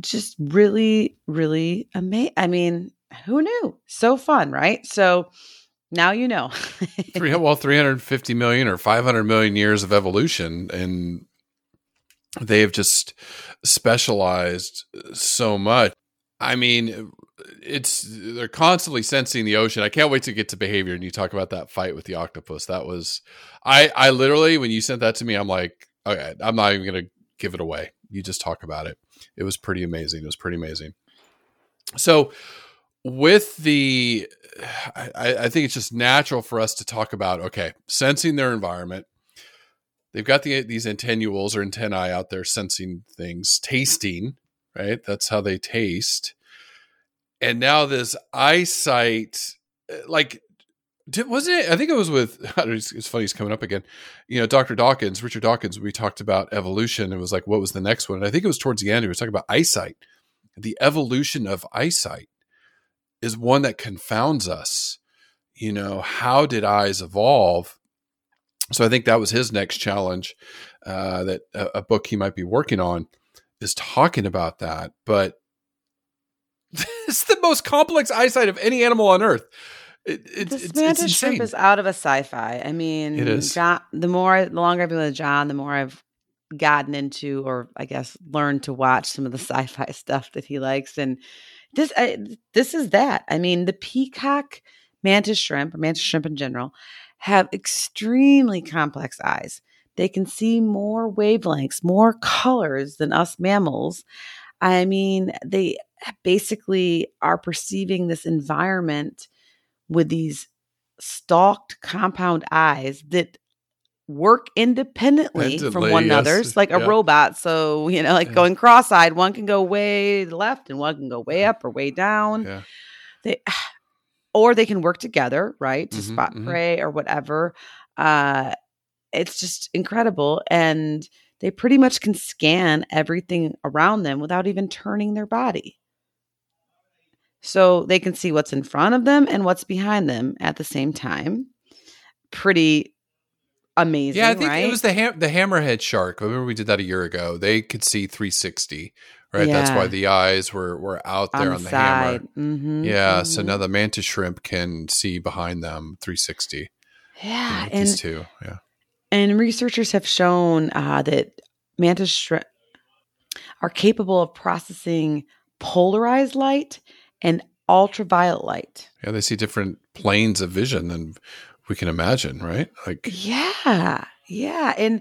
just really, really amazing. I mean, who knew? So fun, right? So now you know. 350 million or 500 million years of evolution, and they have just specialized so much. I mean, they're constantly sensing the ocean. I can't wait to get to behavior, and you talk about that fight with the octopus. That was, I literally, when you sent that to me, I'm like, okay, I'm not even going to give it away. You just talk about it. It was pretty amazing. So with the, I think it's just natural for us to talk about, okay, sensing their environment. They've got these antennules or antennae out there sensing things, tasting, right? That's how they taste. And now this eyesight, like, wasn't it? I think it was with, it's funny, he's coming up again. You know, Dr. Dawkins, Richard Dawkins, we talked about evolution. It was like, what was the next one? And I think it was towards the end. He was talking about eyesight. The evolution of eyesight is one that confounds us. You know, how did eyes evolve? So I think that was his next challenge, that a book he might be working on is talking about that. But it's the most complex eyesight of any animal on earth. This mantis shrimp is out of a sci-fi. I mean, it is. John, the longer I've been with John, the more I've gotten into, or I guess learned to watch some of the sci-fi stuff that he likes. And this is that. I mean, the peacock mantis shrimp, or mantis shrimp in general, have extremely complex eyes. They can see more wavelengths, more colors than us mammals. I mean, they basically are perceiving this environment with these stalked compound eyes that work independently from one another. It's like a robot. So, you know, like going cross-eyed, one can go way left and one can go way up or way down. Yeah. Or they can work together, right? To spot prey or whatever. It's just incredible. And they pretty much can scan everything around them without even turning their body. So they can see what's in front of them and what's behind them at the same time. Pretty amazing, right? Yeah, I think it was the hammerhead shark. I remember we did that a year ago. They could see 360, right? Yeah. That's why the eyes were out there on the hammer. Mm-hmm, yeah, so now the mantis shrimp can see behind them 360. Yeah. These two, yeah. And researchers have shown that mantis shrimp are capable of processing polarized light and ultraviolet light. Yeah, they see different planes of vision than we can imagine, right? Like, yeah. And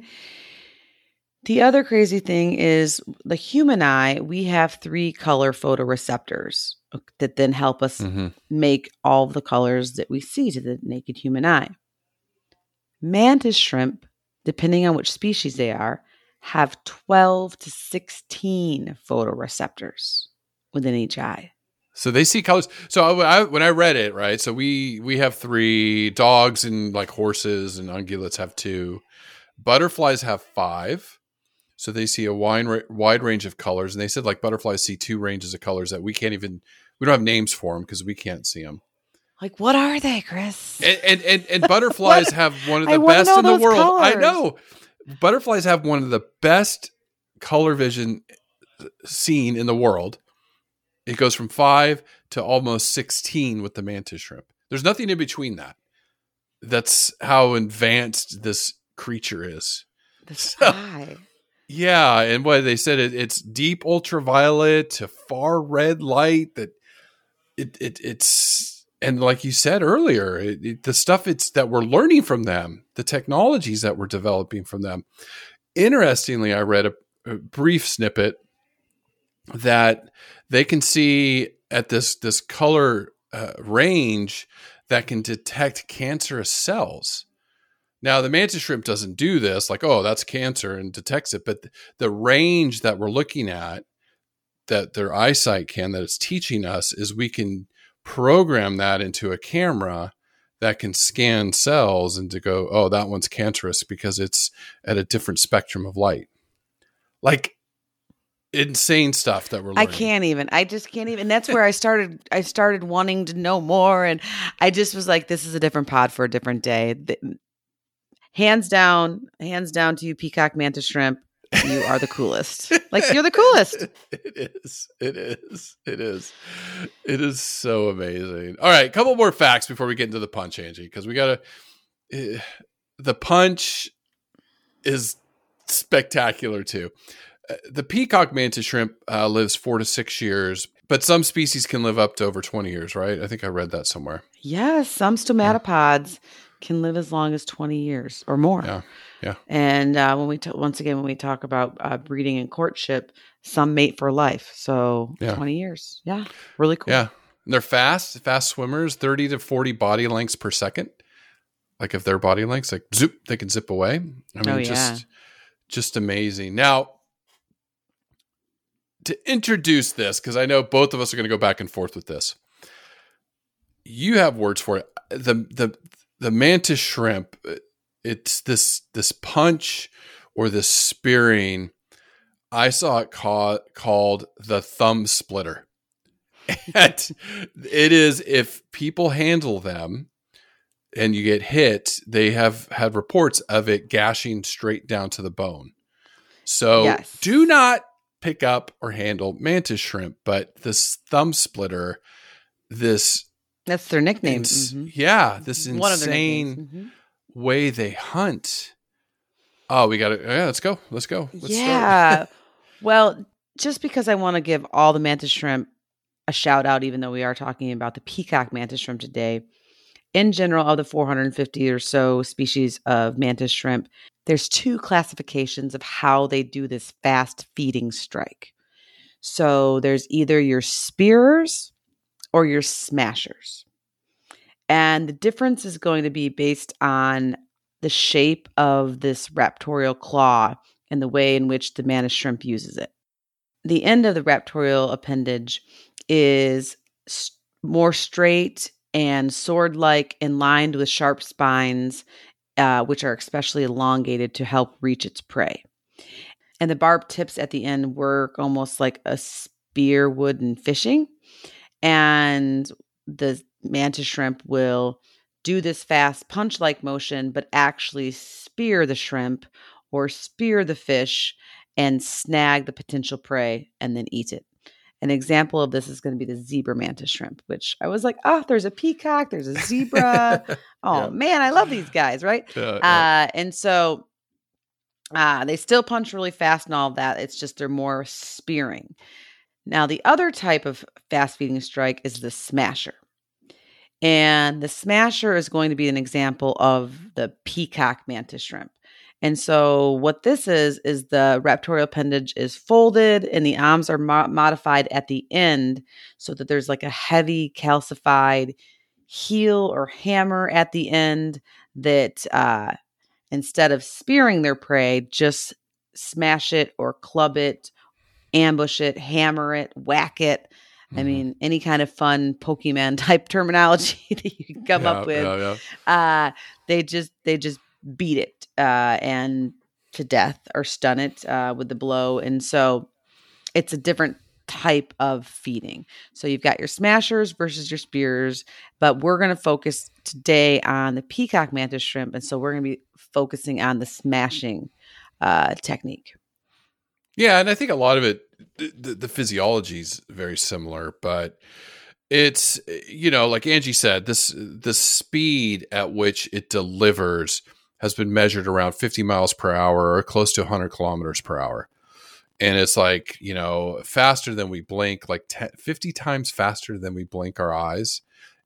the other crazy thing is the human eye, we have 3 color photoreceptors that then help us make all the colors that we see to the naked human eye. Mantis shrimp, depending on which species they are, have 12 to 16 photoreceptors within each eye. So they see colors. So I, when I read it, right, so we have three. Dogs and like horses and ungulates have two. Butterflies have five. So they see a wide range of colors. And they said like butterflies see two ranges of colors that we can't even, we don't have names for them because we can't see them. Like, what are they, Chris? And butterflies have one of the best in the world. Colors. I know. Butterflies have one of the best color vision seen in the world. It goes from 5 to almost 16 with the mantis shrimp. There's nothing in between that. That's how advanced this creature is. This guy. So, yeah, and what they said, it's deep ultraviolet to far red light that it's... And like you said earlier, the stuff that we're learning from them, the technologies that we're developing from them. Interestingly, I read a brief snippet that they can see at this color range that can detect cancerous cells. Now, the mantis shrimp doesn't do this, like, oh, that's cancer, and detects it. But the range that we're looking at, that their eyesight can, that it's teaching us, is we can program that into a camera that can scan cells and to go, oh, that one's cancerous because it's at a different spectrum of light. Like insane stuff that we're learning. I just can't even. That's where I started wanting to know more. And I just was like, this is a different pod for a different day. Hands down to you, peacock mantis shrimp. You are the coolest. Like, you're the coolest. It is. It is so amazing. All right. A couple more facts before we get into the punch, Angie, because we got to, the punch is spectacular too. The peacock mantis shrimp lives 4 to 6 years, but some species can live up to over 20 years, right? I think I read that somewhere. Yes. Some stomatopods can live as long as 20 years or more. Yeah. And when we once again, when we talk about breeding and courtship, some mate for life. So 20 years. Yeah. Really cool. Yeah. And they're fast swimmers, 30 to 40 body lengths per second. Like if their body lengths, like zoop, they can zip away. I mean, just amazing. Now, to introduce this, because I know both of us are going to go back and forth with this. You have words for it. The mantis shrimp, it's this punch or this spearing. I saw it called the thumb splitter. And it is, if people handle them and you get hit, they have had reports of it gashing straight down to the bone. So do not pick up or handle mantis shrimp, but this thumb splitter, that's their nickname. Yeah, this insane way they hunt. Oh, we got it. Yeah, let's go. Let's start. Well, just because I want to give all the mantis shrimp a shout out, even though we are talking about the peacock mantis shrimp today, in general, of the 450 or so species of mantis shrimp, there's two classifications of how they do this fast feeding strike. So there's either your spearers or your smashers. And the difference is going to be based on the shape of this raptorial claw and the way in which the mantis shrimp uses it. The end of the raptorial appendage is more straight and sword-like and lined with sharp spines, which are especially elongated to help reach its prey. And the barb tips at the end work almost like a spear would in fishing. And the mantis shrimp will do this fast punch-like motion, but actually spear the shrimp or spear the fish and snag the potential prey and then eat it. An example of this is going to be the zebra mantis shrimp, which I was like, oh, there's a peacock, there's a zebra. Man, I love these guys, right? And so they still punch really fast and all of that. It's just they're more spearing. Now, the other type of fast feeding strike is the smasher. And the smasher is going to be an example of the peacock mantis shrimp. And so what this is the raptorial appendage is folded and the arms are modified at the end so that there's like a heavy calcified heel or hammer at the end that instead of spearing their prey, just smash it or club it, ambush it, hammer it, whack it, Mm-hmm. I mean, any kind of fun Pokemon type terminology that you can come up with. They just beat it and to death or stun it with the blow. And so it's a different type of feeding. So you've got your smashers versus your spears, but we're going to focus today on the peacock mantis shrimp. And so we're going to be focusing on the smashing technique. Yeah. And I think a lot of it, the physiology is very similar, but it's, you know, like Angie said, the speed at which it delivers has been measured around 50 miles per hour or close to 100 kilometers per hour. And it's like, you know, faster than we blink, like 50 times faster than we blink our eyes.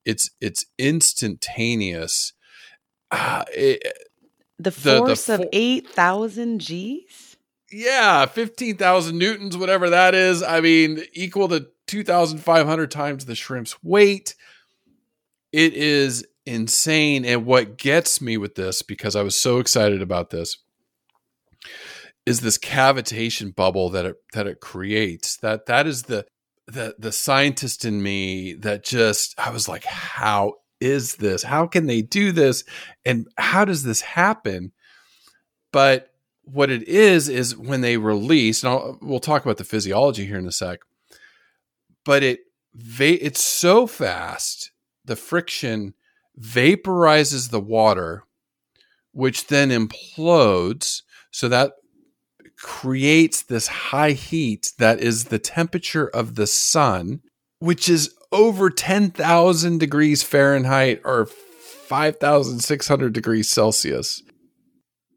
It's instantaneous. The force of 8,000 Gs? Yeah, 15,000 newtons, whatever that is. I mean, equal to 2,500 times the shrimp's weight. It is insane. And what gets me with this, because I was so excited about this, is this cavitation bubble that it creates. That is the scientist in me that just, I was like, how is this? How can they do this? And how does this happen? But what it is when they release, and we'll talk about the physiology here in a sec, but it's so fast, the friction vaporizes the water, which then implodes, so that creates this high heat that is the temperature of the sun, which is over 10,000 degrees Fahrenheit or 5,600 degrees Celsius.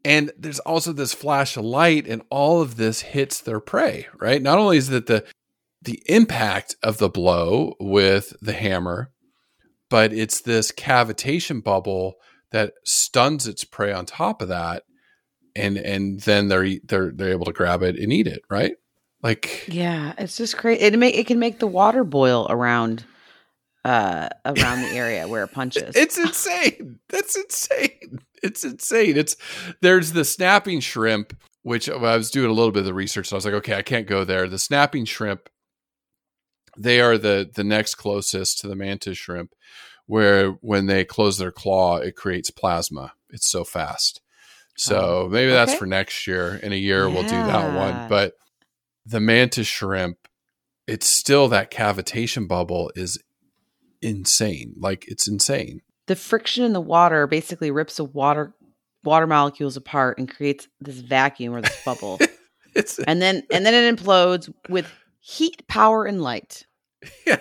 And there's also this flash of light, and all of this hits their prey, right? Not only is that the impact of the blow with the hammer, but it's this cavitation bubble that stuns its prey on top of that. And then they're able to grab it and eat it, right? Like, yeah, it's just crazy. It can make the water boil around the area where it punches. It's insane. That's insane. It's insane. There's the snapping shrimp, which I was doing a little bit of the research, and I was like, okay, I can't go there. The snapping shrimp, they are the next closest to the mantis shrimp, where when they close their claw, it creates plasma. It's so fast. So maybe that's for next year. In a year, we'll do that one. But the mantis shrimp, it's still, that cavitation bubble is insane. Like, it's insane. The friction in the water basically rips the water molecules apart and creates this vacuum or this bubble. and then it implodes with heat, power, and light. Yeah.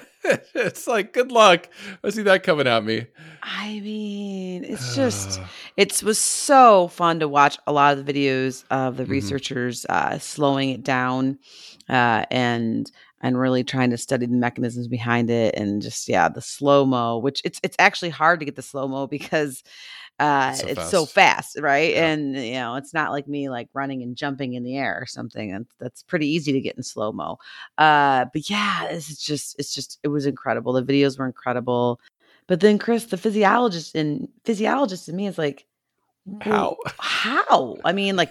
It's like, good luck. I see that coming at me. I mean, it's just, it was so fun to watch a lot of the videos of the researchers slowing it down and really trying to study the mechanisms behind it. And just, the slow-mo, which it's actually hard to get the slow-mo because it's so fast, right? Yeah. And, you know, it's not like me like running and jumping in the air or something. That's pretty easy to get in slow-mo. But yeah, it was incredible. The videos were incredible. But then Chris, the physiologist in me is like, how? I mean, like,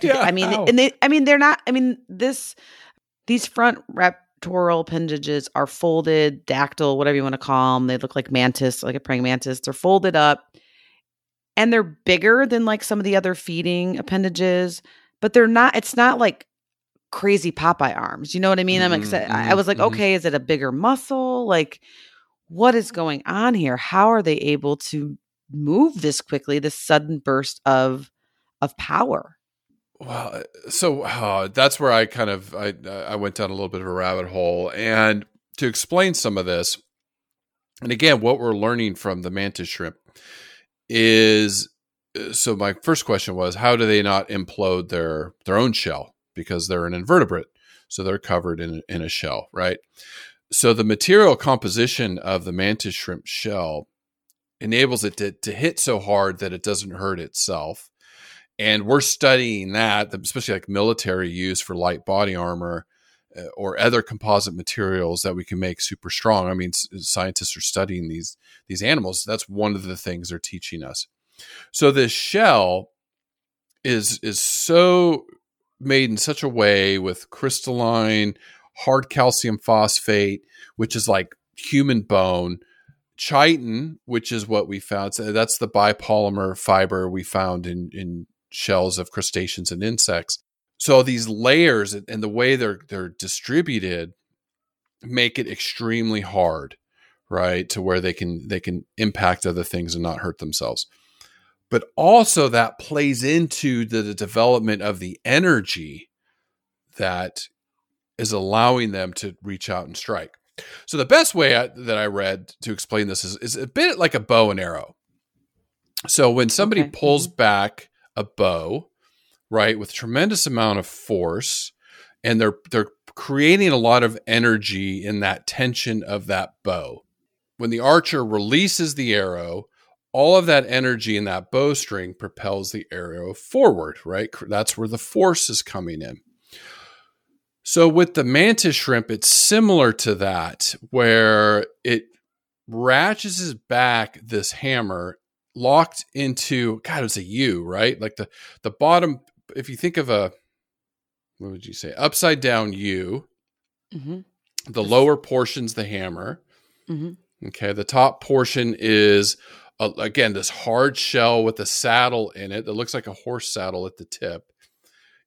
these front raptoral appendages are folded, dactyl, whatever you want to call them. They look like mantis, like a praying mantis. They're folded up. And they're bigger than like some of the other feeding appendages, but it's not like crazy Popeye arms. You know what I mean? Mm-hmm, I was like, okay, is it a bigger muscle? Like, what is going on here? How are they able to move this quickly, this sudden burst of power? Well, so that's where I kind of, I went down a little bit of a rabbit hole. And to explain some of this, and again, what we're learning from the mantis shrimp, so my first question was, how do they not implode their own shell? Because they're an invertebrate, so they're covered in a shell, right? So the material composition of the mantis shrimp shell enables it to hit so hard that it doesn't hurt itself. And we're studying that, especially like military use for light body armor or other composite materials that we can make super strong. I mean, scientists are studying these animals. That's one of the things they're teaching us. So this shell is so made in such a way with crystalline hard calcium phosphate, which is like human bone, chitin, which is what we found. So that's the bipolymer fiber we found in shells of crustaceans and insects. So these layers and the way they're distributed make it extremely hard, right, to where they can impact other things and not hurt themselves. But also that plays into the development of the energy that is allowing them to reach out and strike. So the best way that I read to explain this is a bit like a bow and arrow. So when somebody pulls back a bow, right, with tremendous amount of force, and they're creating a lot of energy in that tension of that bow. When the archer releases the arrow, all of that energy in that bowstring propels the arrow forward, right? That's where the force is coming in. So with the mantis shrimp, it's similar to that, where it ratchets back this hammer locked into, God, it's a U, right? Like the bottom, if you think of a, what would you say? Upside down U, the lower portion's the hammer. Okay. The top portion is, again, this hard shell with a saddle in it that looks like a horse saddle at the tip.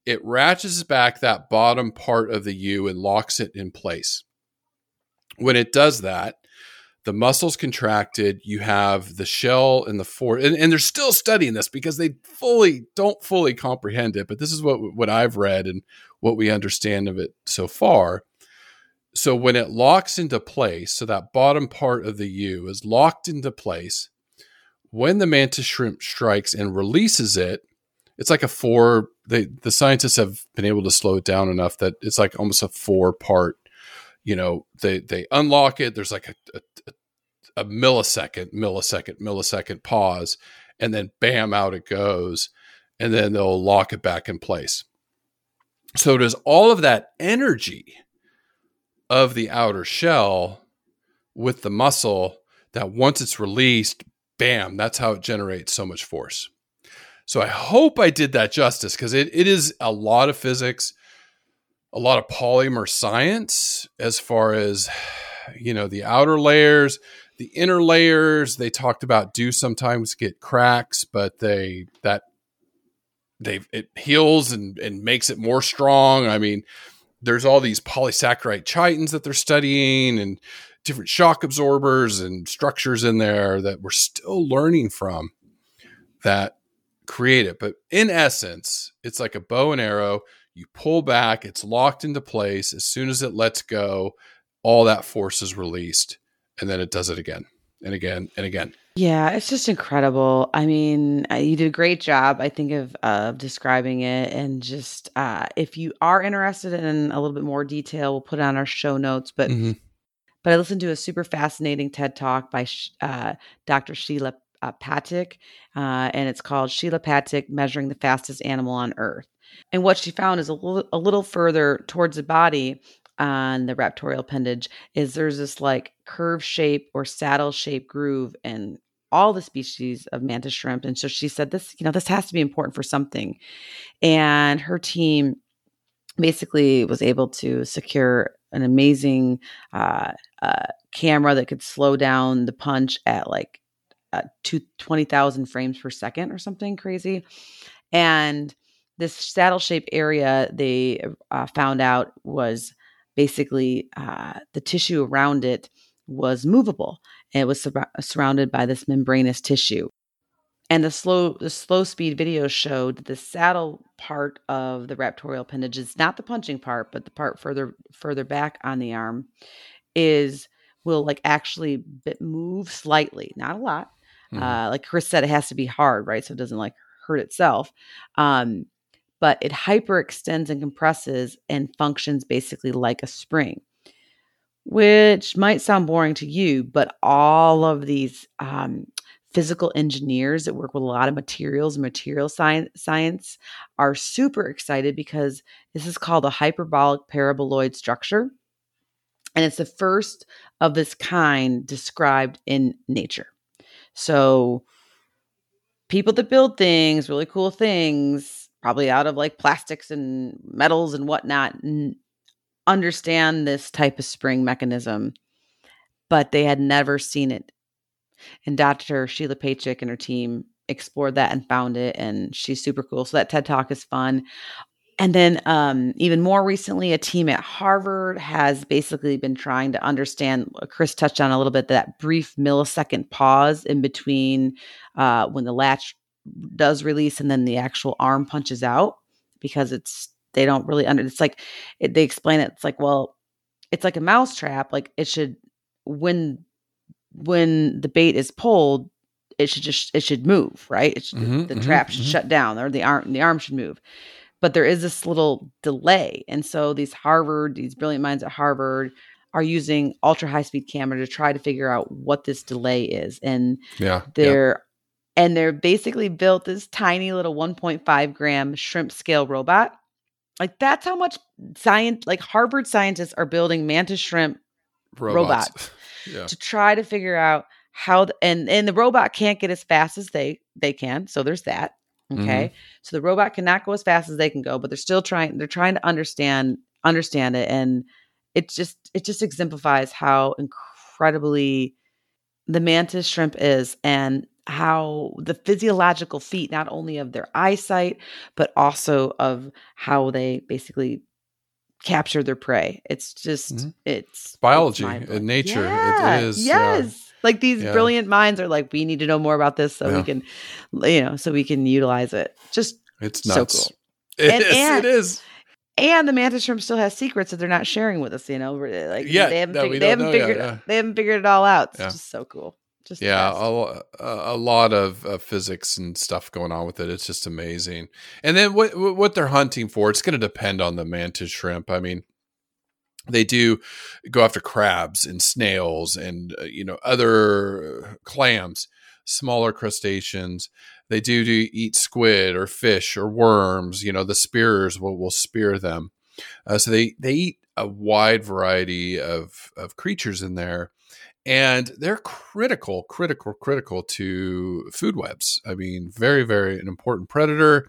It ratchets back that bottom part of the U and locks it in place. When it does that, the muscles contracted, you have the shell and the force, and they're still studying this because they don't fully comprehend it, but this is what I've read and what we understand of it so far. So when it locks into place, so that bottom part of the U is locked into place, when the mantis shrimp strikes and releases it, it's like the scientists have been able to slow it down enough that it's like almost a 4-part, they unlock it. There's like a millisecond pause, and then bam, out it goes. And then they'll lock it back in place. So does all of that energy of the outer shell with the muscle that once it's released, bam, that's how it generates so much force. So I hope I did that justice, because it is a lot of physics, a lot of polymer science as far as, the outer layers, the inner layers. They talked about do sometimes get cracks, but it heals and makes it more strong. I mean, there's all these polysaccharide chitins that they're studying and different shock absorbers and structures in there that we're still learning from that create it. But in essence, it's like a bow and arrow. You pull back, it's locked into place. As soon as it lets go, all that force is released, and then it does it again and again and again. Yeah, it's just incredible. I mean, you did a great job, I think, of describing it. And just if you are interested in a little bit more detail, we'll put it on our show notes. But but I listened to a super fascinating TED Talk by Dr. Sheila Patek, and it's called Sheila Patek Measuring the Fastest Animal on Earth. And what she found is a little further towards the body on the raptorial appendage is there's this like curve shape or saddle shape groove in all the species of mantis shrimp. And so she said this, this has to be important for something. And her team basically was able to secure an amazing camera that could slow down the punch at like 20,000 frames per second or something crazy. And this saddle shape area they found out was basically the tissue around it was movable, and it was surrounded by this membranous tissue. And the slow speed video showed that the saddle part of the raptorial appendage is not the punching part, but the part further back on the arm will like actually move slightly, not a lot. Like Chris said, it has to be hard, right? So it doesn't like hurt itself. But it hyperextends and compresses and functions basically like a spring, which might sound boring to you, but all of these physical engineers that work with a lot of materials and material science are super excited, because this is called a hyperbolic paraboloid structure. And it's the first of this kind described in nature. So people that build things, really cool things, probably out of like plastics and metals and whatnot, understand this type of spring mechanism. but they had never seen it. And Dr. Sheila Paycheck and her team explored that and found it, and she's super cool. So that TED Talk is fun. And then even more recently, a team at Harvard has basically been trying to understand, Chris touched on a little bit, that brief millisecond pause in between when the latch does release and then the actual arm punches out, because they explain it. It's like, well, it's like a mouse trap. Like it should, when the bait is pulled, it should move, right? It should, the trap should shut down, or the arm should move. But there is this little delay. And so these brilliant minds at Harvard are using ultra high speed camera to try to figure out what this delay is. And they're basically built this tiny little 1.5 gram shrimp scale robot. Like that's how much science, like Harvard scientists are building mantis shrimp robots to try to figure out how, and the robot can't get as fast as they can. So there's that. Okay. Mm-hmm. So the robot cannot go as fast as they can go, but they're still trying to understand it. And it just exemplifies how incredibly the mantis shrimp is, and how the physiological feat, not only of their eyesight, but also of how they basically capture their prey. It's just, it's biology and nature. Yeah. It is. Yes. Like these brilliant minds are like, we need to know more about this so we can utilize it. Just it's nuts. So cool. It is. And the mantis shrimp still has secrets that they're not sharing with us. You know, like they haven't figured it all out. It's just so cool. Just a lot of physics and stuff going on with it. It's just amazing. And then what they're hunting for, it's going to depend on the mantis shrimp. I mean, they do go after crabs and snails and, other clams, smaller crustaceans. They do eat squid or fish or worms. The spearers will spear them. So they eat a wide variety of creatures in there. And they're critical to food webs. I mean, very, very an important predator.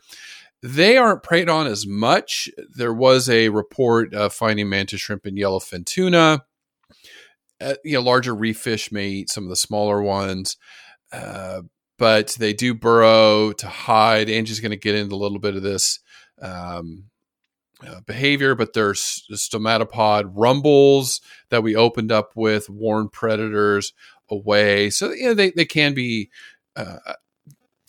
They aren't preyed on as much. There was a report of finding mantis shrimp and yellowfin tuna. Larger reef fish may eat some of the smaller ones, but they do burrow to hide. Angie's going to get into a little bit of this behavior, but there's stomatopod rumbles that we opened up with, warn predators away. So they can be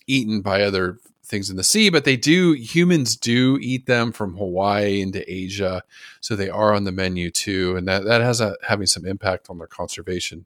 eaten by other things in the sea, but humans do eat them from Hawaii into Asia. So they are on the menu too. And that has having some impact on their conservation.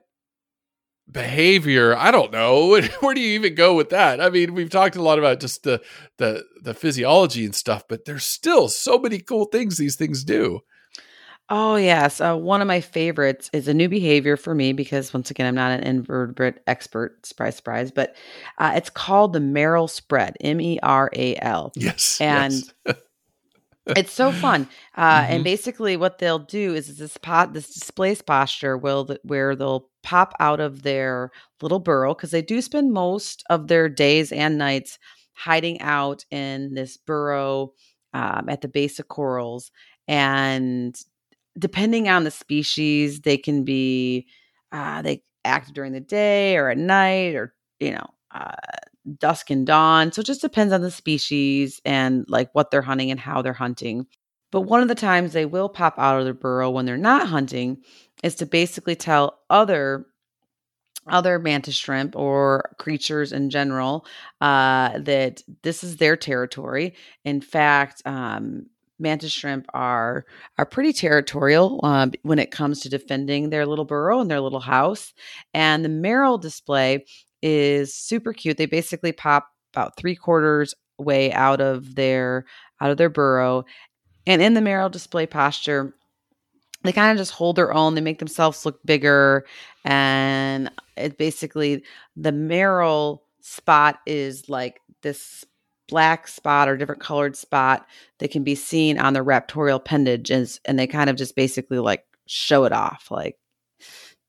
behavior, I don't know. Where do you even go with that? I mean, we've talked a lot about just the physiology and stuff, but there's still so many cool things these things do. Oh, yes. One of my favorites is a new behavior for me, because once again, I'm not an invertebrate expert, surprise, surprise, but it's called the Merrill spread, M-E-R-A-L. Yes. And yes. It's so fun. And basically what they'll do is this displaced posture where they'll pop out of their little burrow, because they do spend most of their days and nights hiding out in this burrow at the base of corals. And depending on the species, they can be, they act during the day or at night, or, dusk and dawn. So it just depends on the species and like what they're hunting and how they're hunting. But one of the times they will pop out of their burrow when they're not hunting is to basically tell other mantis shrimp or creatures in general that this is their territory. In fact, mantis shrimp are pretty territorial when it comes to defending their little burrow and their little house. And the Merrill display is super cute. They basically pop about 3/4 way out of their burrow. And in the Merrill display posture, they kind of just hold their own. They make themselves look bigger. And it basically, the Merrill spot is like this black spot or different colored spot that can be seen on their raptorial appendage. And they kind of just basically like show it off. Like,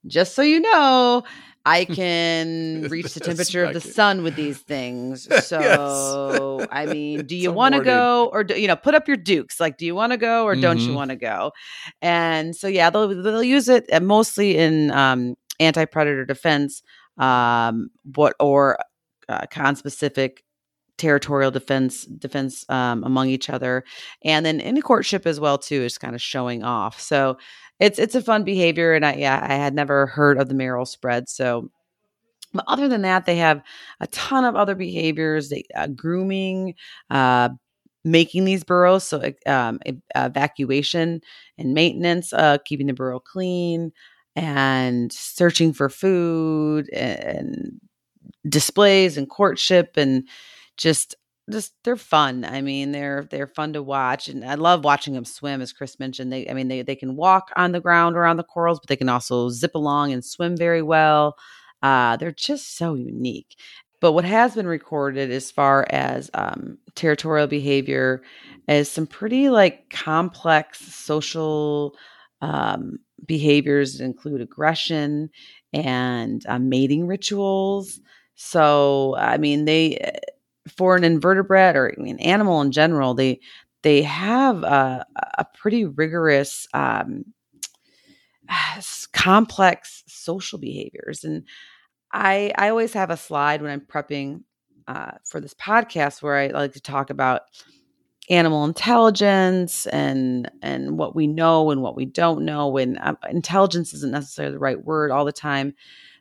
just so you know, I can reach the temperature of the sun with these things. So, yes. I mean, do you want to go or, put up your dukes. Like, do you want to go or don't you want to go? And so, yeah, they'll use it mostly in anti-predator defense or conspecific territorial defense among each other. And then in courtship as well, too, is kind of showing off. So it's a fun behavior. And I had never heard of the Merrill spread. So, but other than that, they have a ton of other behaviors, grooming, making these burrows. So evacuation and maintenance, keeping the burrow clean and searching for food and displays and courtship and just they're fun. I mean, they're fun to watch, and I love watching them swim. As Chris mentioned, they can walk on the ground around the corals, but they can also zip along and swim very well. They're just so unique. But what has been recorded as far as territorial behavior is some pretty like complex social behaviors that include aggression and mating rituals. So, I mean, they. For an invertebrate or an animal in general, they have a pretty rigorous, complex social behaviors. And I always have a slide when I'm prepping for this podcast where I like to talk about animal intelligence and what we know and what we don't know. And intelligence isn't necessarily the right word all the time.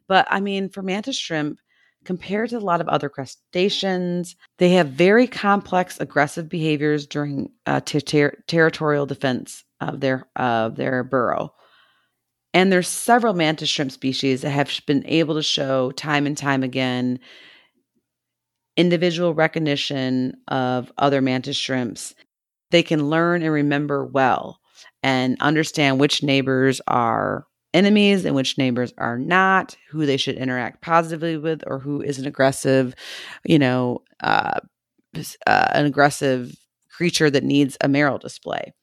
But I mean, for mantis shrimp, compared to a lot of other crustaceans, they have very complex, aggressive behaviors during territorial defense of their burrow. And there's several mantis shrimp species that have been able to show time and time again individual recognition of other mantis shrimps. They can learn and remember well and understand which neighbors are enemies and which neighbors are not, who they should interact positively with, or who is an aggressive, an aggressive creature that needs a Merrill display.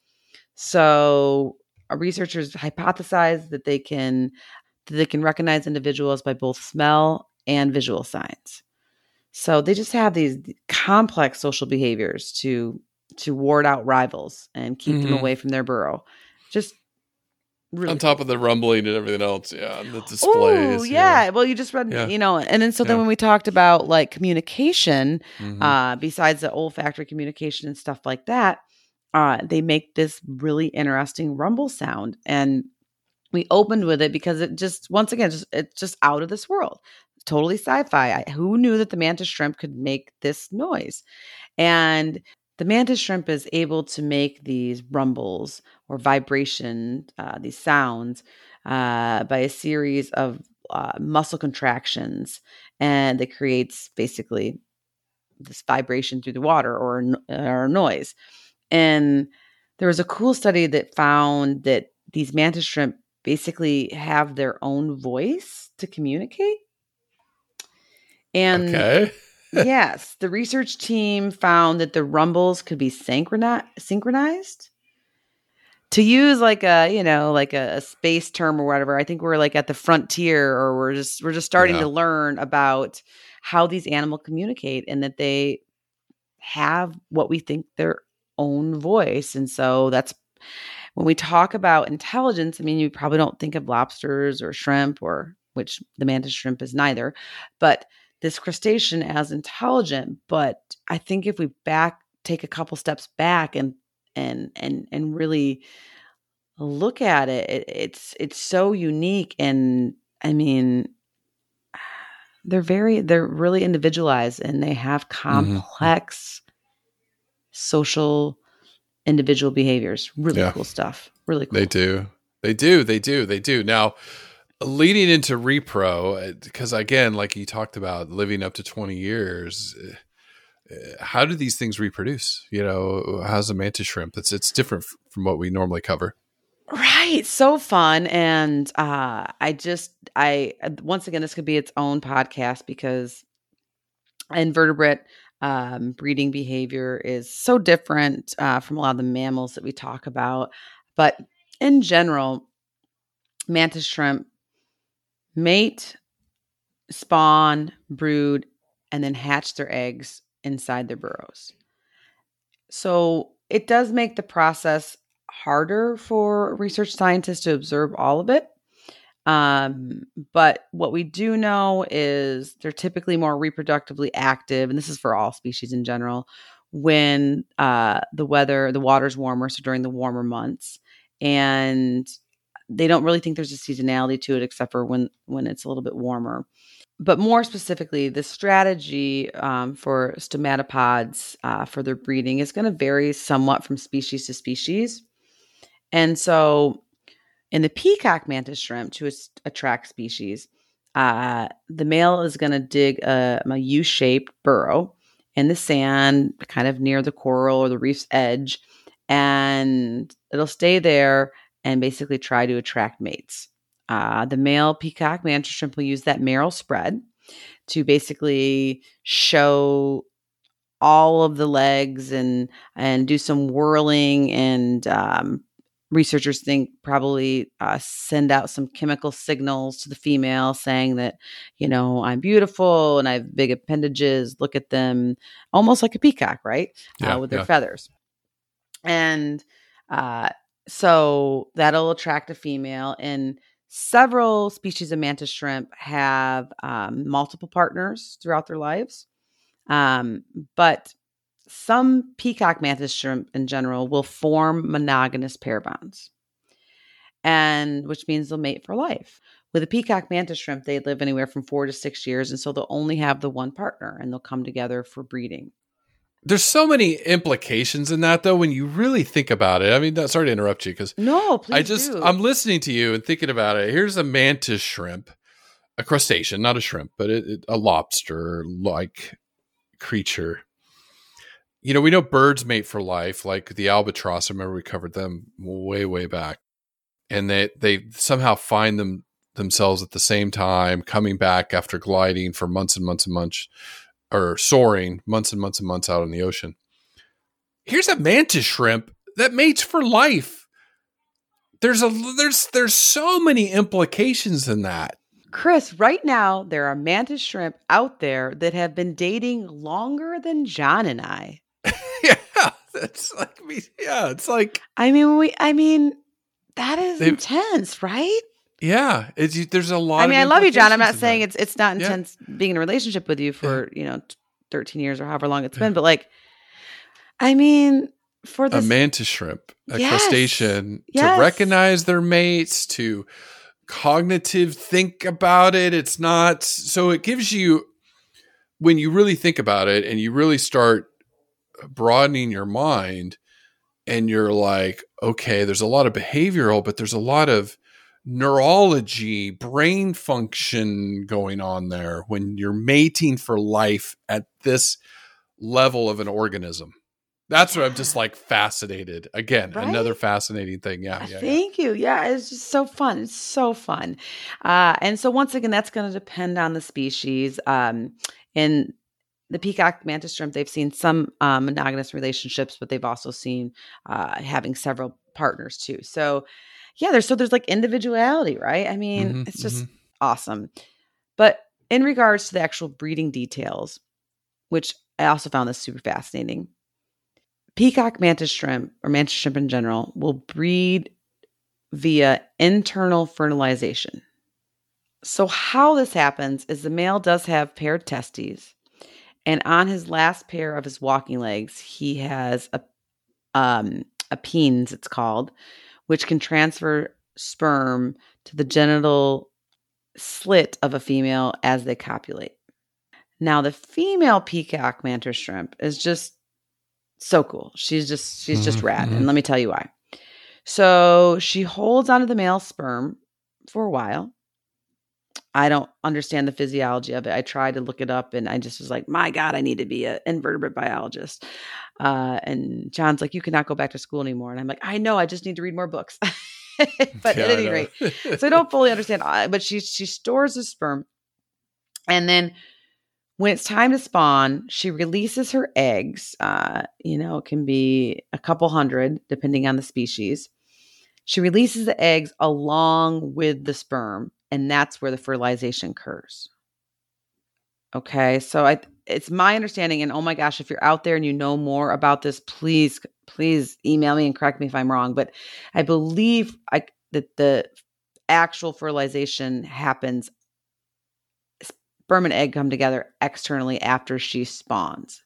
So researchers hypothesize that they can recognize individuals by both smell and visual signs. So they just have these complex social behaviors to ward out rivals and keep them away from their burrow. Just really. On top of the rumbling and everything else, yeah, the displays. Oh, yeah. Well, you just read, and then then when we talked about like communication, besides the olfactory communication and stuff like that, they make this really interesting rumble sound, and we opened with it because it just once again, it's just out of this world, totally sci-fi. Who knew that the mantis shrimp could make this noise? And the mantis shrimp is able to make these rumbles or vibration, these sounds, by a series of muscle contractions, and it creates basically this vibration through the water or noise. And there was a cool study that found that these mantis shrimp basically have their own voice to communicate. And okay. Yes, the research team found that the rumbles could be synchronized. To use like a space term or whatever, I think we're like at the frontier, or we're just starting to learn about how these animals communicate and that they have what we think their own voice. And so that's when we talk about intelligence. I mean, you probably don't think of lobsters or shrimp, or which the mantis shrimp is neither, but this crustacean as intelligent. But I think if we take a couple steps back and really look at it. It's so unique, and I mean, they're really individualized, and they have complex social individual behaviors. Really cool stuff. Really cool. They do. Now, leading into repro, because again, like you talked about, living up to 20 years, how do these things reproduce? You know, how's a mantis shrimp? It's different from what we normally cover. Right. So fun. And I once again, this could be its own podcast, because invertebrate breeding behavior is so different from a lot of the mammals that we talk about. But in general, mantis shrimp mate, spawn, brood, and then hatch their eggs inside their burrows. So it does make the process harder for research scientists to observe all of it. But what we do know is they're typically more reproductively active, and this is for all species in general, when the water's warmer, so during the warmer months. And they don't really think there's a seasonality to it, except for when it's a little bit warmer. But more specifically, the strategy for stomatopods for their breeding is going to vary somewhat from species to species. And so in the peacock mantis shrimp, to attract species, the male is going to dig a U-shaped burrow in the sand, kind of near the coral or the reef's edge, and it'll stay there and basically try to attract mates. The male peacock mantis shrimp will use that maral spread to basically show all of the legs and do some whirling, and researchers think probably send out some chemical signals to the female saying that, you know, I'm beautiful and I have big appendages, look at them, almost like a peacock, right? With their feathers. And so that'll attract a female. And several species of mantis shrimp have multiple partners throughout their lives. But some peacock mantis shrimp in general will form monogamous pair bonds, and which means they'll mate for life. With a peacock mantis shrimp, they live anywhere from 4 to 6 years. And so they'll only have the one partner, and they'll come together for breeding. There's so many implications in that, though, when you really think about it. I mean, sorry to interrupt you, because I'm listening to you and thinking about it. Here's a mantis shrimp, a crustacean, not a shrimp, but a lobster-like creature. You know, we know birds mate for life, like the albatross. I remember we covered them way, way back, and they somehow find themselves at the same time, coming back after gliding for months and months and months. Or soaring months and months and months out in the ocean. Here's a mantis shrimp that mates for life. There's so many implications in that. Chris, right now there are mantis shrimp out there that have been dating longer than John and I. That is intense, right? Yeah, there's a lot. I mean, I love you, John. I'm not saying it's not intense being in a relationship with you for 13 years or however long it's been, but like, I mean, for this, a mantis shrimp, a crustacean, to recognize their mates, to cognitive think about it. It's not so. It gives you, when you really think about it, and you really start broadening your mind, and you're like, okay, there's a lot of behavioral, but there's a lot of neurology, brain function going on there when you're mating for life at this level of an organism. That's what I'm just like fascinated. Again, right? Another fascinating thing. Thank you. Yeah, it's just so fun. It's so fun. And so once again, that's going to depend on the species. In the peacock mantis shrimp, they've seen some monogamous relationships, but they've also seen having several partners too. So yeah, there's like individuality, right? I mean, it's just awesome. But in regards to the actual breeding details, which I also found this super fascinating, peacock mantis shrimp, or mantis shrimp in general, will breed via internal fertilization. So how this happens is the male does have paired testes, and on his last pair of his walking legs, he has a peens, it's called, which can transfer sperm to the genital slit of a female as they copulate. Now, the female peacock mantis shrimp is just so cool. She's just rad. And let me tell you why. So she holds onto the male sperm for a while. I don't understand the physiology of it. I tried to look it up and I just was like, my God, I need to be an invertebrate biologist. And John's like, you cannot go back to school anymore. And I'm like, I know, I just need to read more books. But yeah, at any rate, so I don't fully understand, but she stores the sperm. And then when it's time to spawn, she releases her eggs. It can be a couple hundred depending on the species. She releases the eggs along with the sperm, and that's where the fertilization occurs. Okay, so it's my understanding, and oh my gosh, if you're out there and you know more about this, please email me and correct me if I'm wrong, but I believe that the actual fertilization happens, sperm and egg come together externally after she spawns,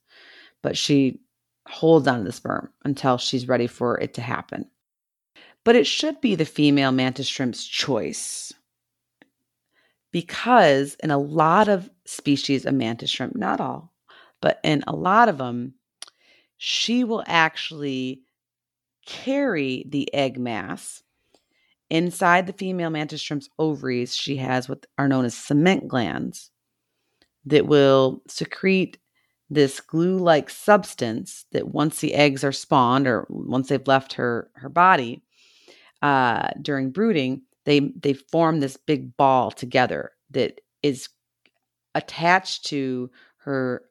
but she holds on to the sperm until she's ready for it to happen. But it should be the female mantis shrimp's choice, because in a lot of species of mantis shrimp, not all, but in a lot of them, she will actually carry the egg mass. Inside the female mantis shrimp's ovaries, she has what are known as cement glands that will secrete this glue-like substance that once the eggs are spawned or once they've left her body, during brooding, they form this big ball together that is attached to her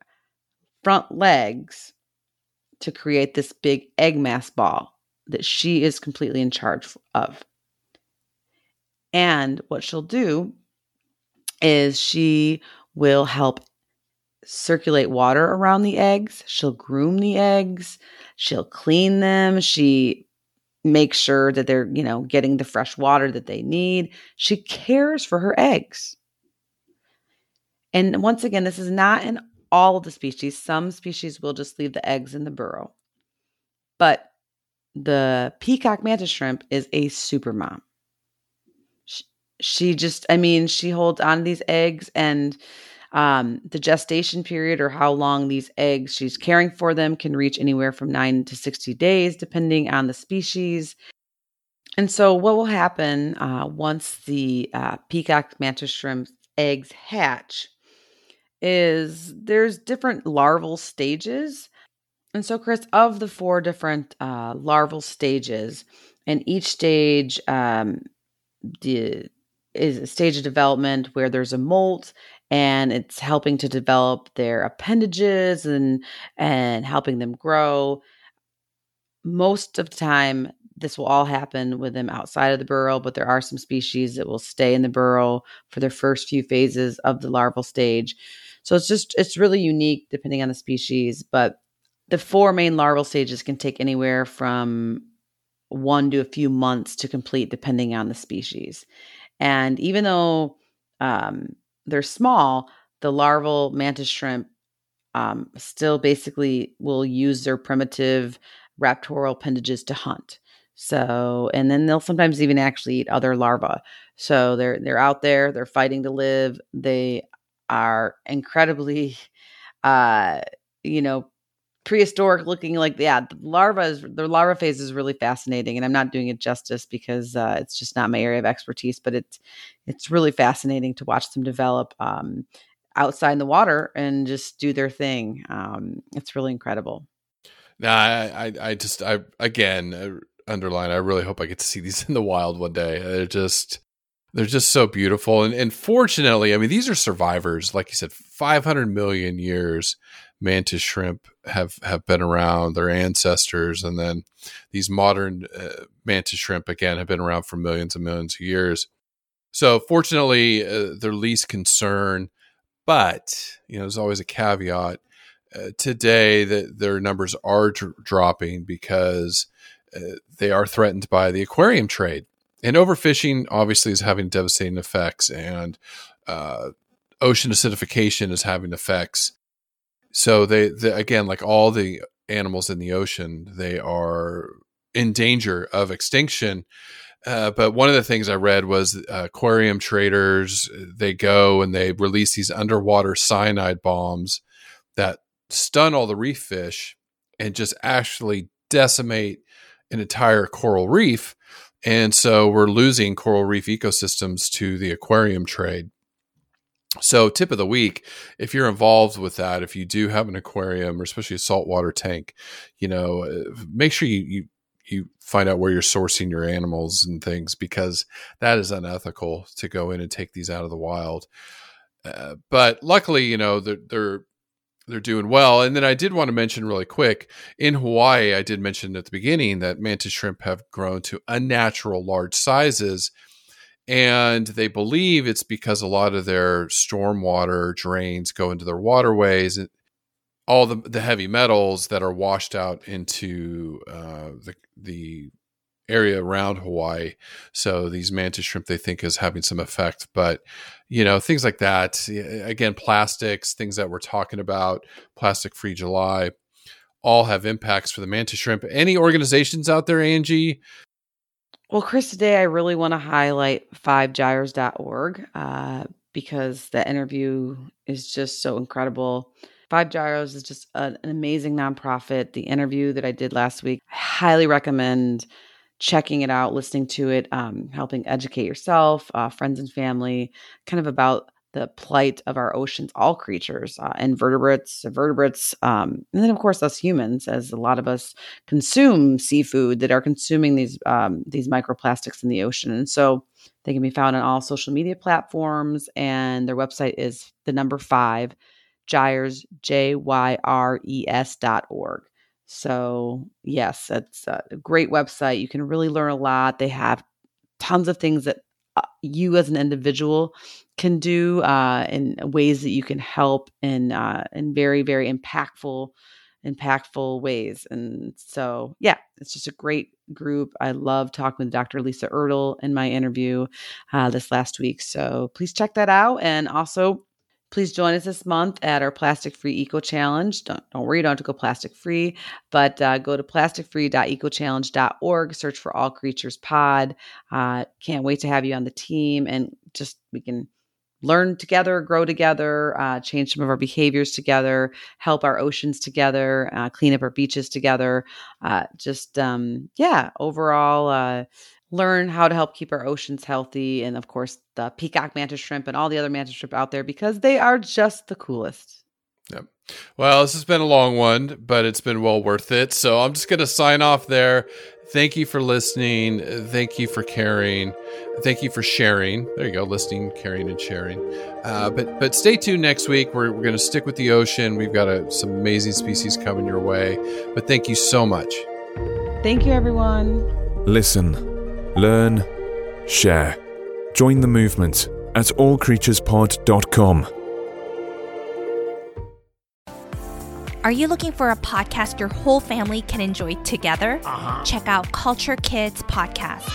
front legs to create this big egg mass ball that she is completely in charge of. And what she'll do is she will help circulate water around the eggs. She'll groom the eggs. She'll clean them. She makes sure that they're, getting the fresh water that they need. She cares for her eggs. And once again, this is not in all of the species. Some species will just leave the eggs in the burrow. But the peacock mantis shrimp is a super mom. She holds on to these eggs, and the gestation period, or how long these eggs she's caring for them, can reach anywhere from 9 to 60 days, depending on the species. And so what will happen once the peacock mantis shrimp eggs hatch is there's different larval stages. And so, Chris, of the four different larval stages, and each stage is a stage of development where there's a molt, and it's helping to develop their appendages and helping them grow. Most of the time, this will all happen with them outside of the burrow, but there are some species that will stay in the burrow for their first few phases of the larval stage. So it's really unique depending on the species, but the four main larval stages can take anywhere from 1 to a few months to complete, depending on the species. And even though they're small, the larval mantis shrimp still basically will use their primitive raptorial appendages to hunt. So, and then they'll sometimes even actually eat other larvae. So they're out there, they're fighting to live. They are incredibly, prehistoric looking. Their larva phase is really fascinating, and I'm not doing it justice because it's just not my area of expertise, but it's really fascinating to watch them develop outside in the water and just do their thing. It's really incredible. Now, I really hope I get to see these in the wild one day. They're just so beautiful. And fortunately, I mean, these are survivors. Like you said, 500 million years mantis shrimp have been around, their ancestors. And then these modern mantis shrimp, again, have been around for millions and millions of years. So fortunately, they're least concern. But, there's always a caveat. Today, their numbers are dropping because they are threatened by the aquarium trade. And overfishing obviously is having devastating effects, and ocean acidification is having effects. So they, again, like all the animals in the ocean, they are in danger of extinction. But one of the things I read was aquarium traders, they go and they release these underwater cyanide bombs that stun all the reef fish and just actually decimate an entire coral reef. And so we're losing coral reef ecosystems to the aquarium trade. So tip of the week, if you're involved with that, if you do have an aquarium or especially a saltwater tank, you know, make sure you find out where you're sourcing your animals and things, because that is unethical to go in and take these out of the wild. But luckily, you know, they're doing well. And then I did want to mention really quick, in Hawaii, I did mention at the beginning that mantis shrimp have grown to unnatural large sizes. And they believe it's because a lot of their stormwater drains go into their waterways. All the heavy metals that are washed out into the area around Hawaii. So these mantis shrimp, they think, is having some effect. But, you know, things like that, again, plastics, things that we're talking about, Plastic Free July, all have impacts for the mantis shrimp. Any organizations out there, Angie? Well, Chris, today I really want to highlight FiveGyres.org because that interview is just so incredible. Five Gyres is just an amazing nonprofit. The interview that I did last week, I highly recommend checking it out, listening to it, helping educate yourself, friends and family, kind of about the plight of our oceans, all creatures, invertebrates, vertebrates, and then, of course, us humans, as a lot of us consume seafood that are consuming these microplastics in the ocean. And so they can be found on all social media platforms, and their website is 5 Gyres, JYRES.org. So yes, it's a great website. You can really learn a lot. They have tons of things that you as an individual can do in ways that you can help in very, very impactful ways. And so, yeah, it's just a great group. I love talking with Dr. Lisa Ertl in my interview this last week. So please check that out. And also, please join us this month at our Plastic Free Eco Challenge. Don't worry, you don't have to go plastic free, but go to plasticfree.ecochallenge.org, search for All Creatures Pod. Can't wait to have you on the team, and just we can learn together, grow together, change some of our behaviors together, help our oceans together, clean up our beaches together. Overall, learn how to help keep our oceans healthy. And of course, the peacock mantis shrimp and all the other mantis shrimp out there, because they are just the coolest. Yep. Well, this has been a long one, but it's been well worth it. So I'm just going to sign off there. Thank you for listening. Thank you for caring. Thank you for sharing. There you go. Listening, caring, and sharing. But stay tuned next week. We're going to stick with the ocean. We've got some amazing species coming your way, but thank you so much. Thank you, everyone. Listen. Learn, share. Join the movement at allcreaturespod.com. Are you looking for a podcast your whole family can enjoy together? Check out Culture Kids Podcast.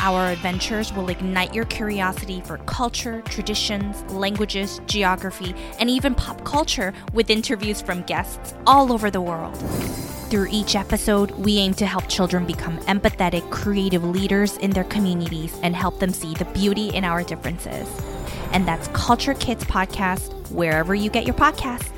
Our adventures will ignite your curiosity for culture, traditions, languages, geography, and even pop culture with interviews from guests all over the world. Through each episode, we aim to help children become empathetic, creative leaders in their communities and help them see the beauty in our differences. And that's Culture Kids Podcast, wherever you get your podcasts.